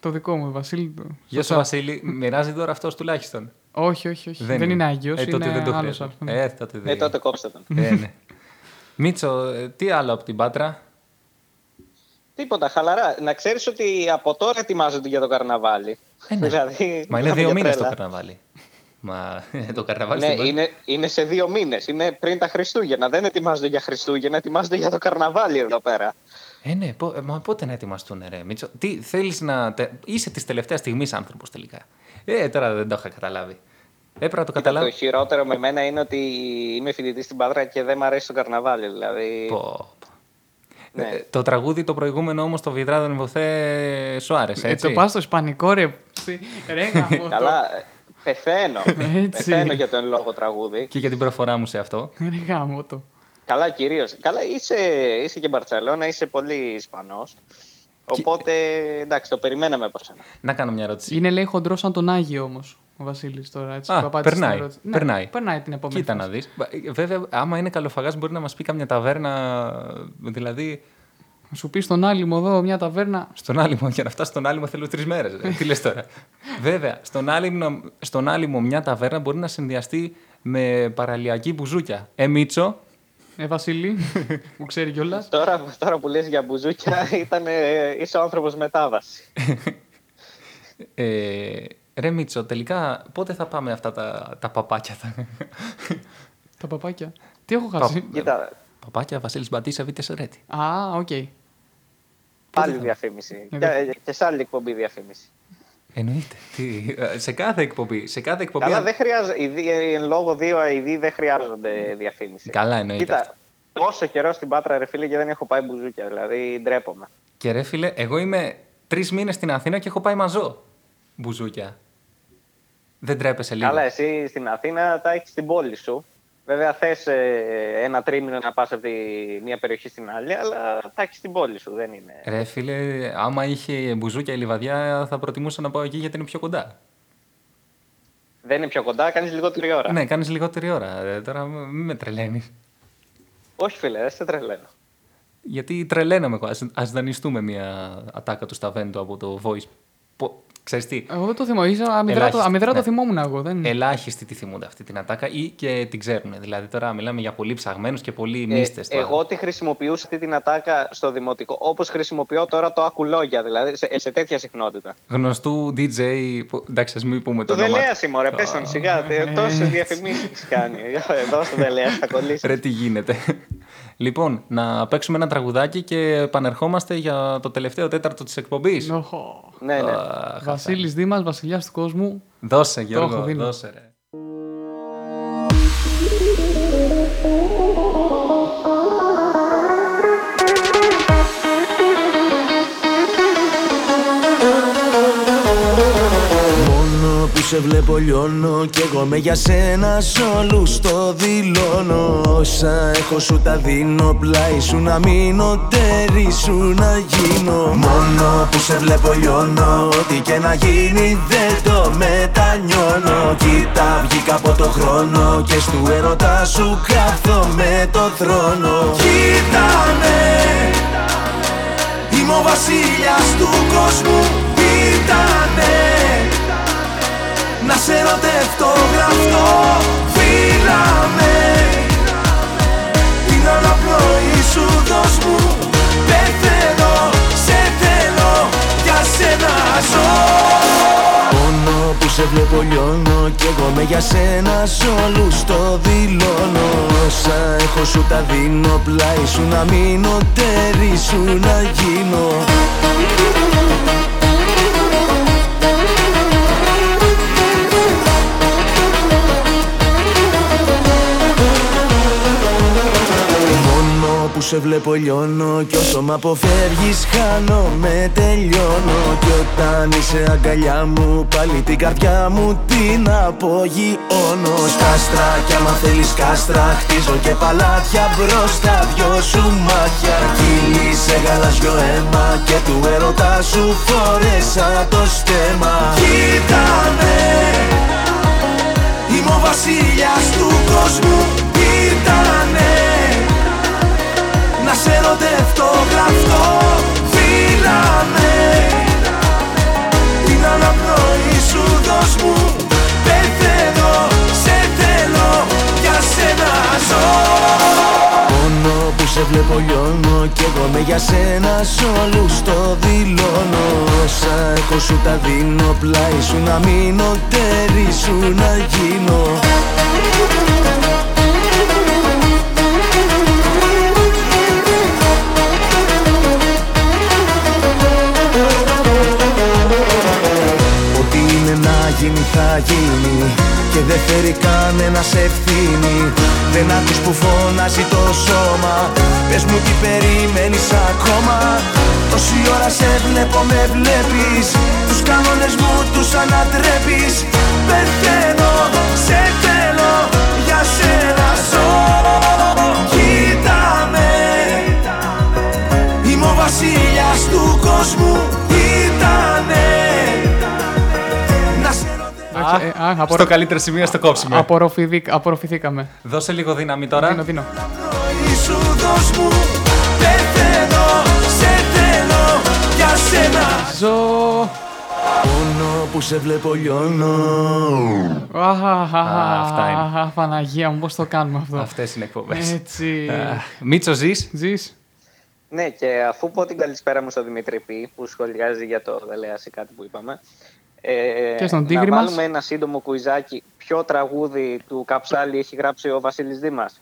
το δικό μου Βασίλη. Γεια σου, Βασίλη. Μοιράζει τώρα αυτό τουλάχιστον. Όχι, όχι, όχι. Δεν, δεν είναι άγιος. Ε, τότε είναι δεν το χρειάζεται. Ε, τότε κόψτε τον. Ε, ναι. Μίτσο, τι άλλο από την Πάτρα? Τίποτα, χαλαρά. Να ξέρεις ότι από τώρα ετοιμάζονται για το καρναβάλι. Ε, ναι. Δηλαδή, μα είναι δύο μήνες το καρναβάλι. Μα το καρναβάλι ναι, είναι, είναι σε δύο μήνες. Είναι πριν τα Χριστούγεννα. Δεν ετοιμάζονται για Χριστούγεννα, ετοιμάζονται για το καρναβάλι εδώ πέρα. Ε, ναι, πο, μα πότε να ετοιμαστούν, ρε Μίτσο? Τι θέλεις να. Είσαι τη τελευταία στιγμή άνθρωπος τελικά. Ε, τώρα δεν το είχα καταλάβει. Έπρεπε να το καταλάβω. Το χειρότερο με μένα είναι ότι είμαι φοιτητής στην Πάτρα και δεν μ' αρέσει το καρναβάλι. Δηλαδή. Πω, πω. Ναι. Ε, το τραγούδι το προηγούμενο όμως, το Βιδρά δεν βοηθέ, σου άρεσε. Έτσι? Ε, το πας στο ισπανικό, ρε. Ρε γαμώ, καλά, πεθαίνω. Πεθαίνω για το εν λόγω τραγούδι. Και για την προφορά μου σε αυτό. Ρε γαμώ το. Καλά, κυρίως. Καλά, είσαι, είσαι και Μπαρτσελώνα, είσαι πολύ Ισπανός. Οπότε εντάξει, το περιμέναμε από σένα. Να κάνω μια ερώτηση. Είναι λέει χοντρό σαν τον Άγιο όμως ο Βασίλης τώρα. Έτσι, α, περνάει, στην ναι, περνάει. Περνάει την επόμενη. Κοίτα να δεις. Βέβαια, άμα είναι καλοφαγάς, μπορεί να μας πει καμιά ταβέρνα. Δηλαδή. Σου πει στον Άλυμο εδώ μια ταβέρνα. Στον Άλυμο, για να φτάσει στον Άλυμο θέλω τρεις μέρες. Τι λες τώρα. Βέβαια, στον Άλυμο, στον Άλυμο μια ταβέρνα μπορεί να συνδυαστεί με παραλιακή μπουζούκια. Ε, Μίτσο. Ε, Βασίλη, που ξέρει κιόλας. Τώρα, τώρα που λες για μπουζούκια, ήτανε, είσαι ο άνθρωπος μετάβαση. ε, ρε Μίτσο, τελικά πότε θα πάμε αυτά τα, τα παπάκια. Τα... τα παπάκια. Τι έχω χάσει. Πα... Κοίτα. Παπάκια, Βασίλης Μπατίσα, Βίτες Ρέτη. Α, οκ. Okay. Άλλη διαφήμιση. και, και σε άλλη εκπομπή διαφήμιση. Εννοείται. Τι, σε κάθε εκπομπή. Σε κάθε εκπομπή. Καλά, δεν χρειάζεται. Εν λόγω δύο αηδοί δεν χρειάζονται διαφήμιση. Καλά, εννοείται. Κοίτα, αυτό. Τόσο καιρό στην Πάτρα, ρε φίλε, και δεν έχω πάει μπουζούκια. Δηλαδή, ντρέπομαι. Και ρε φίλε, εγώ είμαι τρεις μήνες στην Αθήνα και έχω πάει μαζό μπουζούκια. Δεν τρέπεσαι λίγο? Καλά, εσύ στην Αθήνα τα έχεις στην πόλη σου. Βέβαια, θες ένα τρίμηνο να πας από τη μία περιοχή στην άλλη, αλλά θα έχεις την πόλη σου, δεν είναι. Ρε φίλε, άμα είχε μπουζούκια η Λιβαδιά, θα προτιμούσα να πάω εκεί γιατί είναι πιο κοντά. Δεν είναι πιο κοντά, κάνεις λιγότερη ώρα. Ναι, κάνεις λιγότερη ώρα. Τώρα μην με τρελαίνεις. Όχι, φίλε, δεν σε τρελαίνω. Γιατί τρελαίνομαι. Ας δανειστούμε μία ατάκα του Σταβέντου από το Voice. Ξέρεις τι. Εγώ δεν το θυμώ. Αμυδρά το θυμόμουν εγώ. Δεν... Ελάχιστοι τη θυμούνται αυτή την ατάκα ή και την ξέρουν. Δηλαδή τώρα μιλάμε για πολύ ψαγμένους και πολύ μίστες. Ε, εγώ τη χρησιμοποιούσα αυτή την ατάκα στο δημοτικό. Όπως χρησιμοποιώ τώρα το ακουλόγια, δηλαδή σε, σε τέτοια συχνότητα. Γνωστού ντι τζέι. Εντάξει, ας μην πούμε το όνομα. Το Δελέας είμαι, ρε. Πες τον σιγά. Τόσες διαφημίσεις κάνει. Εδώ στο Δελέας θα κολλήσει. Ρε, τι γίνεται. Λοιπόν, να παίξουμε ένα τραγουδάκι και επανερχόμαστε για το τελευταίο τέταρτο της εκπομπής. Ναι, ναι. Βασίλης Δήμας, βασιλιάς του κόσμου. Δώσε, Γιώργο, δώσε, ρε. Μόνο που σε βλέπω λιώνω κι εγώ με για σένα σ' όλους το δηλώνω. Όσα έχω σου τα δίνω, πλάι σου να μείνω, τέρι σου να γίνω. Μόνο που σε βλέπω λιώνω, ό,τι και να γίνει δεν το μετανιώνω. Κοίτα βγήκα από το χρόνο και στου ερωτά σου κάθομαι το θρόνο. Κοίτα με, είμαι ο βασιλιάς του κόσμου. Κοίτα με, να σε ερωτεύτω γραφτώ. Φίλα με, την ώρα πρωί σου δώσ' μου. Πεθαίνω, σε θέλω, για σένα ζω. Πόνο που σε βλέπω λιώνω κι εγώ με για σένα σ' όλους το δηλώνω. Όσα έχω σου τα δίνω, πλάι σου να μείνω, τέρι σου να γίνω. Που σε βλέπω λιώνω κι όσο μ' αποφεύγεις χάνομαι, τελειώνω. Κι όταν είσαι αγκαλιά μου πάλι την καρδιά μου την απογειώνω. Στάστρα κι άμα θέλεις κάστρα χτίζω και παλάτια μπροστά δυο σου μάτια. Κύλι σε γαλάζιο αίμα και του έρωτά σου φορέσα το στέμα. Κοίτα με, είμαι ο βασιλιάς του κόσμου. Κοίτα με, να σε ερωτεύτω γραφτώ. Φίλα με, την αναπνοή σου δώσ' μου. Πεθαίνω, σε θέλω, για σένα ζω. Πόνο για σένα σ' όλους το δηλώνω. Όσα έχω σου τα δίνω, πλάι σου να μείνω, τέρι σου να γίνω. Ό,τι είναι να γίνει θα γίνει και δεν φέρει κανένας ευθύνη. Δεν άκους που φωνάζει το σώμα, πες μου τι περιμένεις ακόμα. Τόση ώρα σε βλέπω, με βλέπεις, τους κανόνες μου τους ανατρέπεις. Πεθαίνω, σε θέλω, για σένα ζω. Κοίτα με, είμαι ο βασιλιάς του κόσμου. Κοίτα με. Στο καλύτερο σημείο στο κόψιμο. Απορροφηθήκαμε. Δώσε λίγο δύναμη τώρα. Δίνω, δίνω. Ζω. Πόνο που σε βλέπω λιώνω. Αυτά είναι. Παναγία μου, πώς το κάνουμε αυτό. Αυτές είναι εκπομπές. Έτσι. Μίτσο, ζεις. Ζεις. Ναι, και αφού πω την καλησπέρα μου στον Δημήτρη Π. που σχολιάζει για το δελεάση κάτι που είπαμε. Ε, και στον τίγρη μας. Να βάλουμε ένα σύντομο κουιζάκι. Ποιο τραγούδι του Καψάλι έχει γράψει ο Βασίλης Δήμας?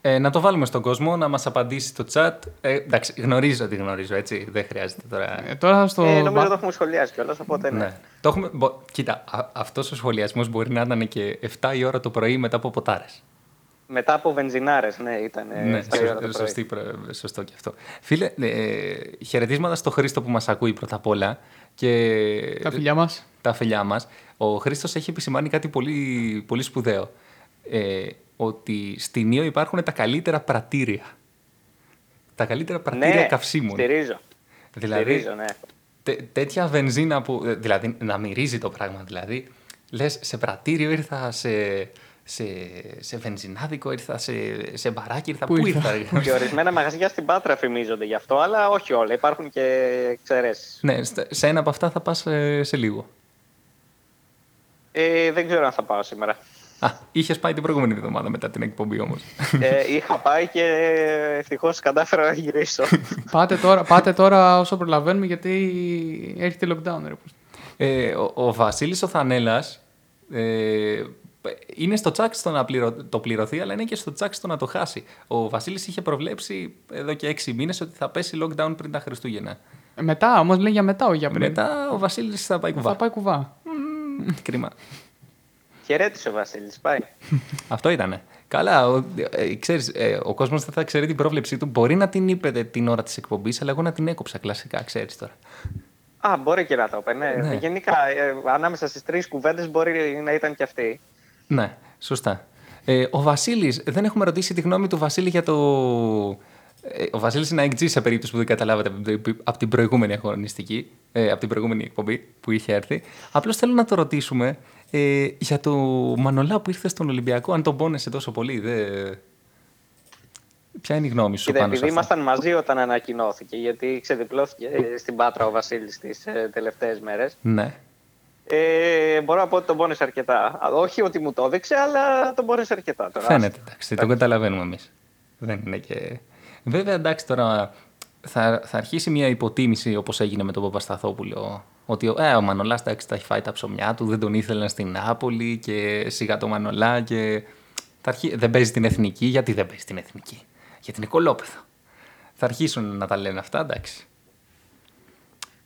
Ε, να το βάλουμε στον κόσμο να μας απαντήσει στο chat. Ε, εντάξει, γνωρίζω ότι γνωρίζω, έτσι. Δεν χρειάζεται τώρα. Ε, τώρα στο... ε, νομίζω το έχουμε σχολιάσει κιόλας, οπότε ναι. ναι. Το έχουμε... Κοίτα, α- αυτός ο σχολιασμός μπορεί να ήταν και εφτά η ώρα το πρωί μετά από ποτάρες. Μετά από βενζινάρες, ναι, ήταν. Ναι, σωστή, σωστό και αυτό. Φίλε, ε, χαιρετίσματα στο Χρήστο που μας ακούει πρώτα απ' όλα. Και τα φιλιά μας. Τα φιλιά μας. Ο Χρήστος έχει επισημάνει κάτι πολύ, πολύ σπουδαίο. Ε, ότι στην Ήω υπάρχουν τα καλύτερα πρατήρια. Τα καλύτερα πρατήρια ναι, καυσίμων. Στηρίζω. Δηλαδή, στηρίζω, ναι. Τε, τέτοια βενζίνα που. Δηλαδή, να μυρίζει το πράγμα. Δηλαδή, λες σε πρατήριο ήρθα σε. Σε, σε βενζινάδικο, ήρθα σε, σε μπαράκι, ήρθα πού, πού ήρθα. ήρθα. Και ορισμένα μαγαζιά στην Πάτρα φημίζονται γι' αυτό, αλλά όχι όλα. Υπάρχουν και εξαιρέσεις. Ναι, σε ένα από αυτά θα πας σε, σε λίγο. Ε, δεν ξέρω αν θα πάω σήμερα. Α, είχες πάει την προηγούμενη εβδομάδα μετά την εκπομπή όμως. Ε, είχα πάει και ευτυχώς κατάφερα να γυρίσω. πάτε, τώρα, πάτε τώρα όσο προλαβαίνουμε, γιατί έρχεται lockdown. Ρε. Ε, ο, ο Βασίλης ο Θανέλας... Ε, είναι στο τσάκ στο να πληρω... το πληρωθεί, αλλά είναι και στο τσάκ στο να το χάσει. Ο Βασίλης είχε προβλέψει εδώ και έξι μήνες ότι θα πέσει lockdown πριν τα Χριστούγεννα. Μετά, όμως λέει για μετά, όχι για πριν. Μετά ο Βασίλης θα πάει κουβά. Θα πάει κουβά. Mm, κρίμα. Χαιρέτησε ο Βασίλης, πάει. Αυτό ήτανε. Καλά, ο, ε, ξέρεις, ε, ο κόσμος θα, θα ξέρει την πρόβλεψή του. Μπορεί να την είπε την ώρα της εκπομπής, αλλά εγώ να την έκοψα κλασικά, ξέρεις τώρα. Α, μπορεί και να το είπε, ναι. Ναι. Γενικά, ε, ανάμεσα στις τρεις κουβέντες μπορεί να ήταν και αυτή. Ναι, σωστά. Ε, ο Βασίλης, δεν έχουμε ρωτήσει τη γνώμη του Βασίλη για το... Ε, ο Βασίλης είναι έιτς τζι σε περίπτωση που δεν καταλάβατε από την προηγούμενη αγωνιστική, ε, από την προηγούμενη εκπομπή που είχε έρθει. Απλώς θέλω να το ρωτήσουμε ε, για το Μανολά που ήρθε στον Ολυμπιακό, αν τον πόνεσε τόσο πολύ. Δε... Ποια είναι η γνώμη σου? Είδε, πάνω σε αυτό? Ήμασταν μαζί όταν ανακοινώθηκε, γιατί ξεδιπλώθηκε στην Πάτρα ο Βασίλης τις ε, τελευταίες μέρες. Ναι. Ε, μπορώ να πω ότι τον πόνεσε αρκετά. Όχι ότι μου το έδειξε, αλλά τον πόνεσε αρκετά. Τώρα. Φαίνεται, εντάξει, το καταλαβαίνουμε εμείς. Δεν είναι και... Βέβαια, εντάξει, τώρα θα, θα αρχίσει μια υποτίμηση όπως έγινε με τον Παπασταθόπουλο. Ότι ε, ο Μανολάς τα έχει φάει τα ψωμιά του, δεν τον ήθελαν στην Νάπολη και σιγά το Μανολά. Και... Θα αρχί... Δεν παίζει την εθνική. Γιατί δεν παίζει την εθνική? Γιατί είναι κολόπεδο. Θα αρχίσουν να τα λένε αυτά, εντάξει.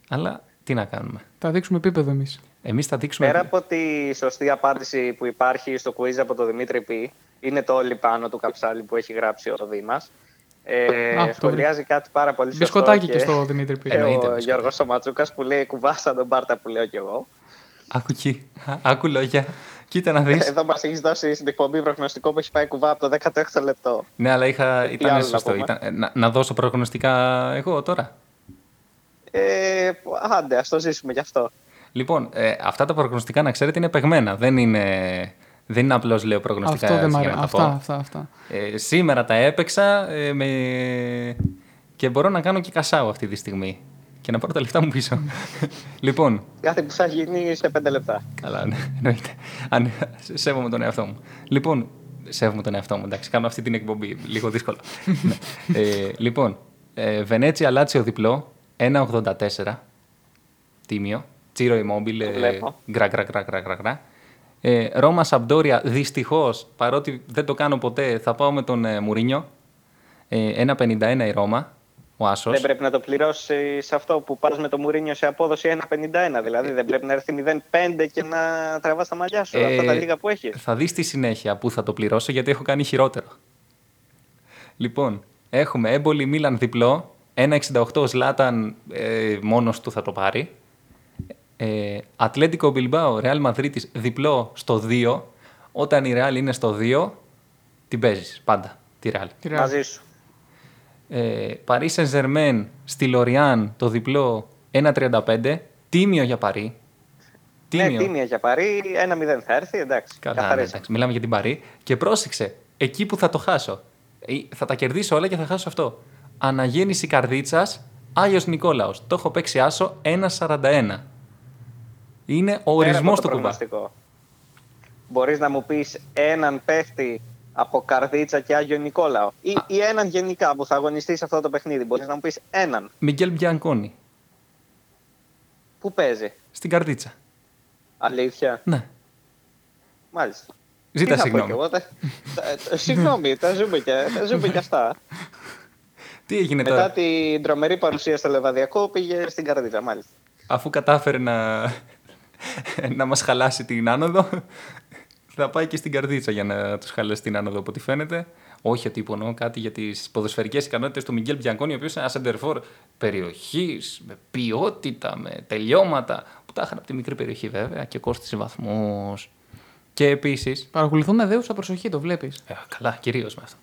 Αλλά τι να κάνουμε. Θα δείξουμε επίπεδο εμείς. Εμείς θα δείξουμε... Πέρα από τη σωστή απάντηση που υπάρχει στο quiz από τον Δημήτρη Π. είναι το λιπάνο του Καψάλι που έχει γράψει ο Δήμας. Ε, Α, σχολιάζει το... κάτι πάρα πολύ σωστό. Μπισκοτάκι και, και στο Δημήτρη Π. Ε, ο Γιώργος ο Ματσούκας που λέει κουβάσα τον Μπάρτα που λέω κι εγώ. Άκου, κοι. Άκου λόγια. Κοίτα να δεις. Εδώ μας έχεις δώσει στην εκπομπή προγνωστικό που έχει πάει κουβά από το δέκατο έκτο λεπτό. Ναι, αλλά είχα... ήταν σωστό. Να, ήταν... να, να δώσω προγνωστικά εγώ τώρα. Ε, άντε, ας το ζήσουμε γι' αυτό. Λοιπόν, ε, αυτά τα προγνωστικά να ξέρετε είναι παιγμένα. Δεν είναι, δεν είναι απλώς λέω προγνωστικά. Αυτό δεν μ' αρέσει. Αυτά, αυτά, αυτά. Ε, σήμερα τα έπαιξα ε, με... και μπορώ να κάνω και κασάω αυτή τη στιγμή. Και να πάρω τα λεφτά μου πίσω. Λοιπόν. Κάτι που θα γίνει σε πέντε λεπτά. Καλά, ναι, εννοείται. Αν, σέβομαι τον εαυτό μου. Λοιπόν, σέβομαι τον εαυτό μου. Εντάξει, κάνω αυτή την εκπομπή. Λίγο δύσκολο. Ναι. ε, λοιπόν, Ε, Βενέτσια Λάτσιο διπλό, ένα ογδόντα τέσσερα. Τίμιο. Τσίρο Immobile, γκρα γκρα γκρα γκρα γκρα. Ε, Ρώμα Σαμπντόρια, δυστυχώς, παρότι δεν το κάνω ποτέ, θα πάω με τον ε, Μουρίνιο. Ε, ένα πενήντα ένα η Ρώμα, ο Άσος. Δεν πρέπει να το πληρώσεις αυτό που πας με τον Μουρίνιο σε απόδοση ένα πενήντα ένα, δηλαδή ε, δεν πρέπει να έρθει μηδέν πέντε και να τραβάς τα μαλλιά σου, ε, αυτά τα λίγα που έχεις. Θα δεις τη συνέχεια που θα το πληρώσω, γιατί έχω κάνει χειρότερο. Λοιπόν, έχουμε έμπολη Μίλαν διπλό, ένα εξήντα οκτώ Ζλάταν ε, μόνος του θα το πάρει. Ατλέτικο Μπιλμπάο, Ρεάλ Μαδρίτης, διπλό στο δύο. Όταν η Ρεάλ είναι στο δύο, την παίζεις πάντα, τη Ρεάλ. Μαζί σου. Παρί Σεν Ζερμέν στη Λοριάν, το διπλό ένα τριάντα πέντε. Τίμιο για Παρί. Ναι, τίμιο για Παρί, ένα μηδέν θα έρθει, εντάξει. Κατά, ναι, εντάξει. Μιλάμε για την Παρί. Και πρόσεξε, εκεί που θα το χάσω. Θα τα κερδίσω όλα και θα χάσω αυτό. Αναγέννηση Καρδίτσας, Άγιος Νικόλαος. Το έχω παίξει άσο ένα σαράντα ένα. Είναι ο ορισμός του κουμπά. Μπορείς να μου πεις έναν παίχτη από Καρδίτσα και Άγιο Νικόλαο ή, ή έναν γενικά που θα αγωνιστεί σε αυτό το παιχνίδι. Μπορείς να μου πεις έναν. Μιγγέλ Μπιανκόνη. Πού παίζει? Στην Καρδίτσα. Αλήθεια? Ναι. Μάλιστα. Ζήτα συγγνώμη. Συγγνώμη, τα ζούμε και αυτά. Τι έγινε μετά τώρα? Μετά την τρομερή παρουσία στο Λεβαδιακό πήγε στην Καρδίτσα, μάλιστα. Αφού κατάφερε να, να μας χαλάσει την άνοδο, θα πάει και στην Καρδίτσα για να τους χαλάσει την άνοδο, από ό,τι φαίνεται. Όχι ότι υπονοώ κάτι για τις ποδοσφαιρικές ικανότητες του Μιγγέλ Μπιανκόνη, ο οποίος είναι ένα σεντερφόρ περιοχής, με ποιότητα, με τελειώματα, που τα είχαν από τη μικρή περιοχή βέβαια και κόστισε βαθμούς. Και επίσης. Παρακολουθούν με δέουσα προσοχή, το βλέπεις. Ε, καλά, κυρίως με αυτό.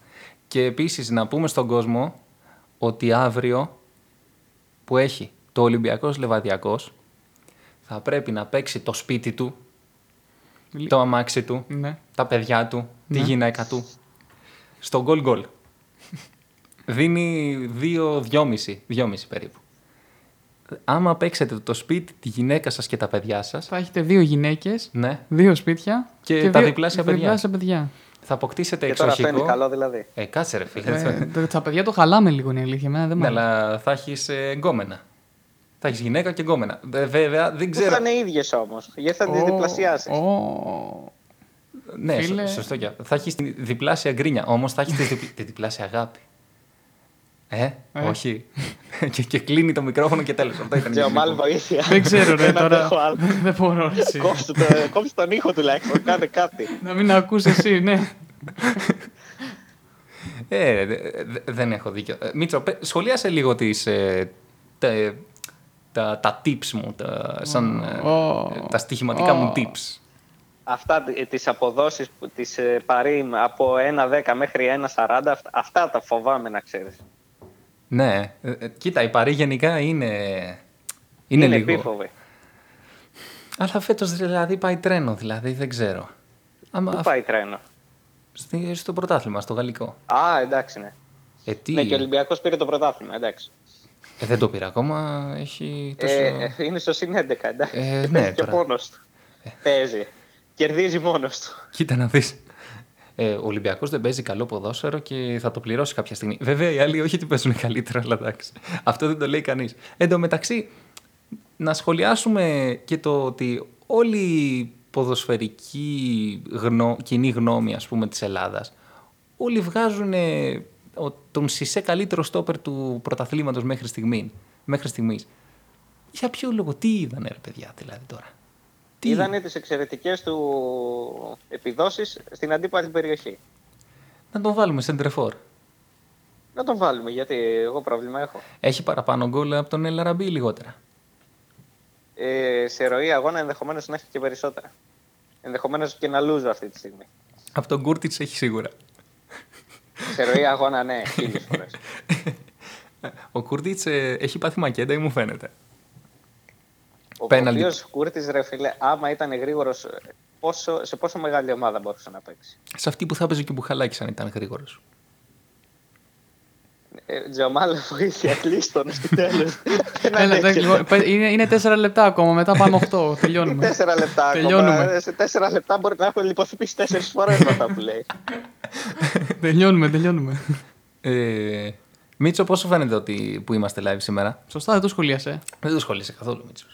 Και επίσης να πούμε στον κόσμο ότι αύριο που έχει το Ολυμπιακός Λεβαδιακός θα πρέπει να παίξει το σπίτι του, το αμάξι του, ναι, τα παιδιά του, ναι, τη γυναίκα του, στο γκολ γκολ. Δίνει δύο, δυόμισι περίπου. Άμα παίξετε το σπίτι, τη γυναίκα σας και τα παιδιά σας, θα έχετε δύο γυναίκες, ναι, δύο σπίτια και, και τα διπλάσια παιδιά. διπλάσια παιδιά. Θα αποκτήσετε εξοχικό. Και τώρα αυτό είναι καλό δηλαδή. Ε, κάτσε ρε φίλε. Ε, τα παιδιά το χαλάμε λίγο, είναι αλήθεια. Εμένα δεν ναι, αλλά θα έχεις εγκόμενα. Θα έχεις γυναίκα και γκόμενα. Βέβαια, δεν ξέρω. Δεν θα είναι ίδιες όμως, γιατί θα τις oh, διπλασιάσεις. Oh. Ναι, φίλε, σωστό και αυτό. Θα έχεις τη διπλάσια γκρίνια, όμως θα έχεις τη, διπλ... τη διπλάσια αγάπη. Ε, ε. όχι. και, και κλείνει το μικρόφωνο και τέλος. Αυτό ήταν. Και ο Μάλ βοήθεια. Δεν ξέρω, ρε, τώρα. δεν μπορώ. Κόψε τον ήχο τουλάχιστον, κάνε κάτι. Να μην ακούς εσύ, ναι. Ε, δεν έχω δίκιο. Μίτσο, σχολίασε λίγο τις. Τα, τα tips μου, τα, σαν, oh. ε, τα στοιχηματικά oh. μου tips. Αυτά τις αποδόσεις της Παρίμ από ένα δέκα μέχρι ένα σαράντα, αυτά τα φοβάμαι να ξέρεις. Ναι, ε, κοίτα, η Παρί γενικά είναι, είναι, είναι λίγο επίφοβη. Αλλά φέτος δηλαδή πάει τρένο, δηλαδή δεν ξέρω. Άμα, πού πάει τρένο? Στη, στο πρωτάθλημα, στο γαλλικό. Α, εντάξει, ναι. Ε, τι... ναι, και ο Ολυμπιακός πήρε το πρωτάθλημα, εντάξει. Ε, δεν το πήρα ακόμα, έχει τόσο... ε, είναι στο συν έντεκα, εντάξει, ε, ναι, και μόνος του. Ε. Παίζει, κερδίζει μόνος του. Κοίτα να δεις, ε, ο Ολυμπιακός δεν παίζει καλό ποδόσφαιρο και θα το πληρώσει κάποια στιγμή. Βέβαια οι άλλοι όχι ότι παίζουν καλύτερα, αλλά εντάξει, αυτό δεν το λέει κανείς. Εν τω μεταξύ, να σχολιάσουμε και το ότι όλη η ποδοσφαιρική γνω... κοινή γνώμη, ας πούμε, της Ελλάδας, όλοι βγάζουν... τον Σισέ καλύτερο στόπερ του πρωταθλήματος μέχρι στιγμή. Μέχρι στιγμής. Για ποιο λόγο, τι είδανε ρε παιδιά δηλαδή τώρα? Τι είδανε? Τις εξαιρετικές του επιδόσεις στην αντίπαλη περιοχή. Να τον βάλουμε σεντρεφόρ. Να τον βάλουμε, γιατί εγώ πρόβλημα έχω. Έχει παραπάνω γκολ από τον Ελ Αραμπί, λιγότερα. Ε, σε ροή αγώνα ενδεχομένως να έχει και περισσότερα. Ενδεχομένως και να λούζω αυτή τη στιγμή. Από τον Κούρτιτς έχει σίγουρα. Σε ροή αγώνα, ναι, χίλιες φορές. Ο Κούρτιτς ε, έχει πάθει μακέντα ή μου φαίνεται? Ο οποίος Κούρτιτς, ρε φίλε, άμα ήταν γρήγορος, πόσο, σε πόσο μεγάλη ομάδα μπορούσε να παίξει? Σε αυτή που θα παίζει και που χαλάκησαν ήταν γρήγορος. Ε, Τζαμάλ, βοήθεια, κλείστον στο τέλος. Είναι τέσσερα λεπτά ακόμα, μετά πάμε οκτώ, τελειώνουμε. Τέσσερα λεπτά ακόμα. Σε τέσσερα λεπτά μπορεί να έχω λιποθυμίσει τέσσερις φορές μετά που λέει. Τελειώνουμε, τελειώνουμε. Μίτσο, πώς σου φαίνεται ότι που είμαστε live σήμερα? Σωστά, δεν το σχολίασε. Δεν το σχολίασε καθόλου, Μίτσο.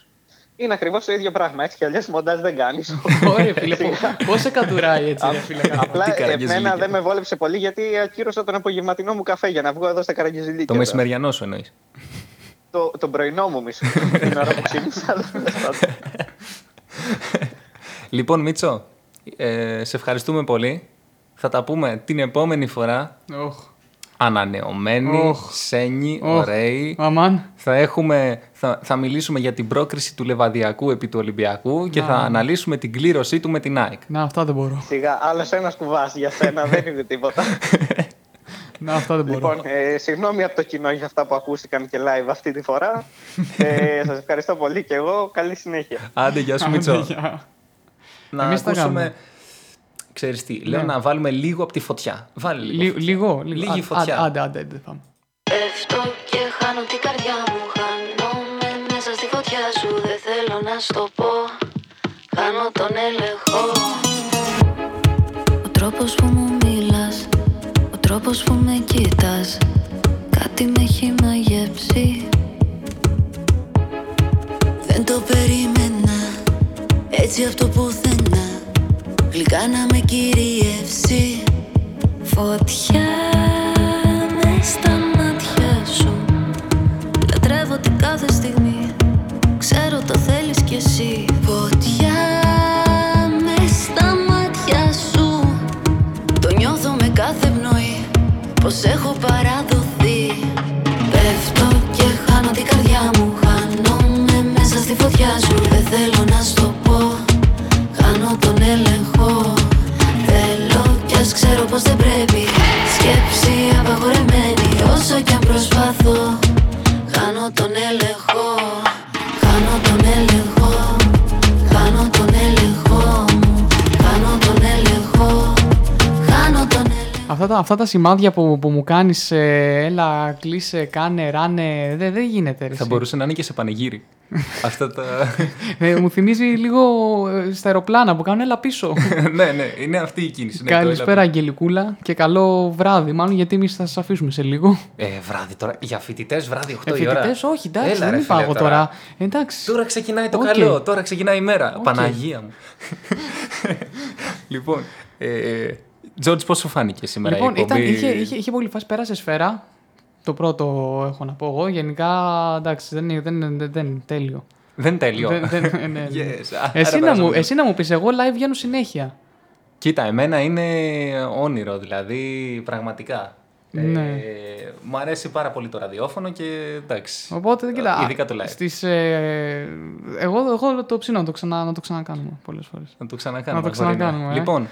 Είναι ακριβώς το ίδιο πράγμα. Έτσι κι αλλιώς μοντάζ δεν κάνεις. Ωραία, φίλε. Πώς σε κατουράει έτσι, φίλε. Απλά εμένα δεν με βόλεψε πολύ γιατί ακύρωσα τον απογευματινό μου καφέ για να βγω εδώ στα Καραγκιζιλίκια. Το μεσημεριανό σου εννοείς? Τον πρωινό μου μισό. Την ώρα που ξύπνησα. Λοιπόν, Μίτσο, σε ευχαριστούμε πολύ. Θα τα πούμε την επόμενη φορά. Ανανεωμένοι, oh, σένοι, oh, ωραίοι. Θα, έχουμε, θα, θα μιλήσουμε για την πρόκριση του Λεβαδιακού επί του Ολυμπιακού και να, θα αναλύσουμε την κλήρωσή του με την ΑΕΚ. Να, αυτά δεν μπορώ. Σιγά, άλλος ένας κουβάς για σένα, δεν είναι τίποτα. Να, αυτά δεν μπορώ. Λοιπόν, ε, συγγνώμη από το κοινό για αυτά που ακούστηκαν και live αυτή τη φορά. ε, σας ευχαριστώ πολύ και εγώ. Καλή συνέχεια. Άντε, γεια σου, Μητσό. Να ακούσουμε... Ξέρεις τι, λέω ναι, να βάλουμε λίγο από τη φωτιά. Βάλε λίγο. Λί, λίγο, λίγο. Λίγη άντε, φωτιά. Άντε, άντε, άντε. Πάμε. Πέφτω και χάνω την καρδιά μου. Χάνομαι μέσα στη φωτιά σου. Δεν θέλω να στο πω. Χάνω τον έλεγχο. Ο τρόπος που μου μιλάς, ο τρόπος που με κοιτάς, κάτι με έχει μαγεύσει. Δεν το περίμενα, έτσι από το πουθενά. Γλυκά να με κυριεύσει. Φωτιά με στα μάτια σου. Λατρεύω την κάθε στιγμή. Ξέρω το θέλεις κι εσύ. Φωτιά με στα μάτια σου. Το νιώθω με κάθε πνοή, πως έχω παραδοθεί. Πέφτω και χάνω την καρδιά μου. Χάνομαι μέσα στη φωτιά σου. Δεν θέλω να στο πω. Κάνω τον έλεγχο. Θέλω κι ας ξέρω πως δεν πρέπει. Σκέψη απαγορεμένη. Όσο κι αν προσπάθω, κάνω τον έλεγχο. Κάνω τον έλεγχο. Κάνω τον έλεγχο μου. Κάνω τον έλεγχο. Κάνω τον έλεγχο. Αυτά τα, αυτά τα σημάδια που, που μου κάνεις, ε, έλα, κλείσε, κάνε, ράνε, δεν δε γίνεται. Ρε, θα μπορούσε να είναι και σε πανηγύρι. Αυτά τα... ε, μου θυμίζει λίγο στα αεροπλάνα που κάνουν έλα πίσω. Ναι, ναι, είναι αυτή η κίνηση. Ναι, καλησπέρα, Αγγελικούλα, και καλό βράδυ. Μάλλον γιατί εμείς θα σας αφήσουμε σε λίγο. Ε, βράδυ τώρα. Για φοιτητές, βράδυ οκτώ η ώρα. Φοιτητές, όχι, εντάξει, έλα, δεν φάγω τώρα. Τώρα. Ε, τώρα ξεκινάει το okay. καλό, τώρα ξεκινάει η μέρα. Okay. Παναγία μου. Λοιπόν. Ε, Τζόρτζ, πώς σου φάνηκε σήμερα λοιπόν, η εκπομπή? Είχε, είχε, είχε πολύ φάση, πέρασε σφαίρα. Το πρώτο έχω να πω εγώ. Γενικά, εντάξει, δεν είναι δεν, δεν, δεν, τέλειο. Δεν τέλειο. Δεν, δεν, ναι, ναι. Yes. Εσύ, να μου, εσύ να μου πεις, εγώ live βγαίνω συνέχεια. Κοίτα, εμένα είναι όνειρο, δηλαδή, πραγματικά. Ναι. Ε, μου αρέσει πάρα πολύ το ραδιόφωνο και εντάξει. Οπότε, κοίτα, ειδικά το live. Στις, ε, εγώ, εγώ το ψήνω να το, ξανα, να το ξανακάνουμε πολλές φορές. Να το ξανακάνουμε. Να το ξανακάνουμε ε. Λοιπόν...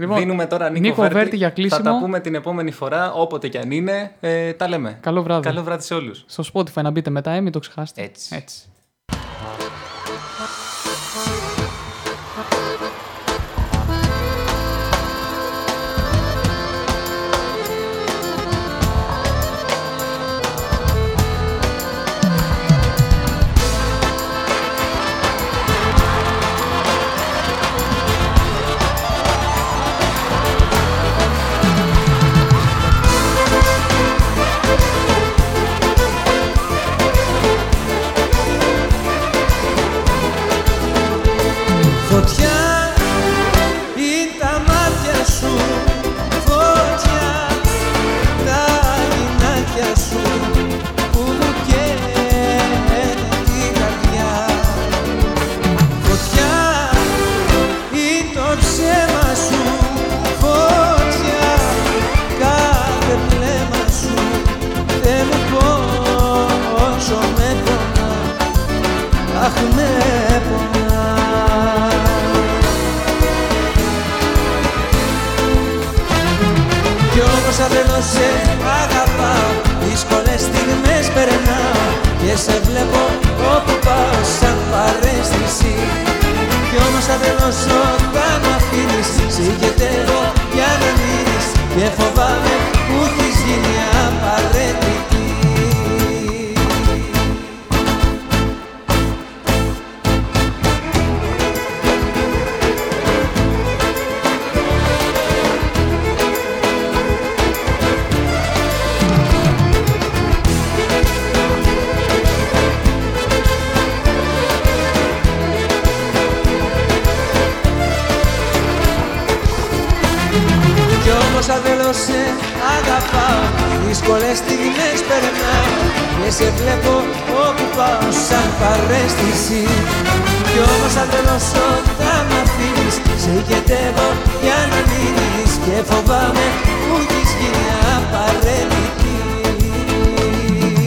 Λοιπόν, δίνουμε τώρα Νίκο, Νίκο Βέρτη, Βέρτη για κλείσιμο. Θα τα πούμε την επόμενη φορά, όποτε κι αν είναι, ε, τα λέμε. Καλό βράδυ. Καλό βράδυ σε όλους. Στο Spotify να μπείτε μετά, ε, μην το ξεχάσετε. Έτσι. Έτσι. όσα θέλω σε αγαπάω. Δύσκολες στιγμές περνάω και σε βλέπω όπου πάω σαν παρέστηση. Κι όμως αν θέλω όταν μ' αφήνεις, σε ηγετεύω για να μείνεις και φοβάμαι που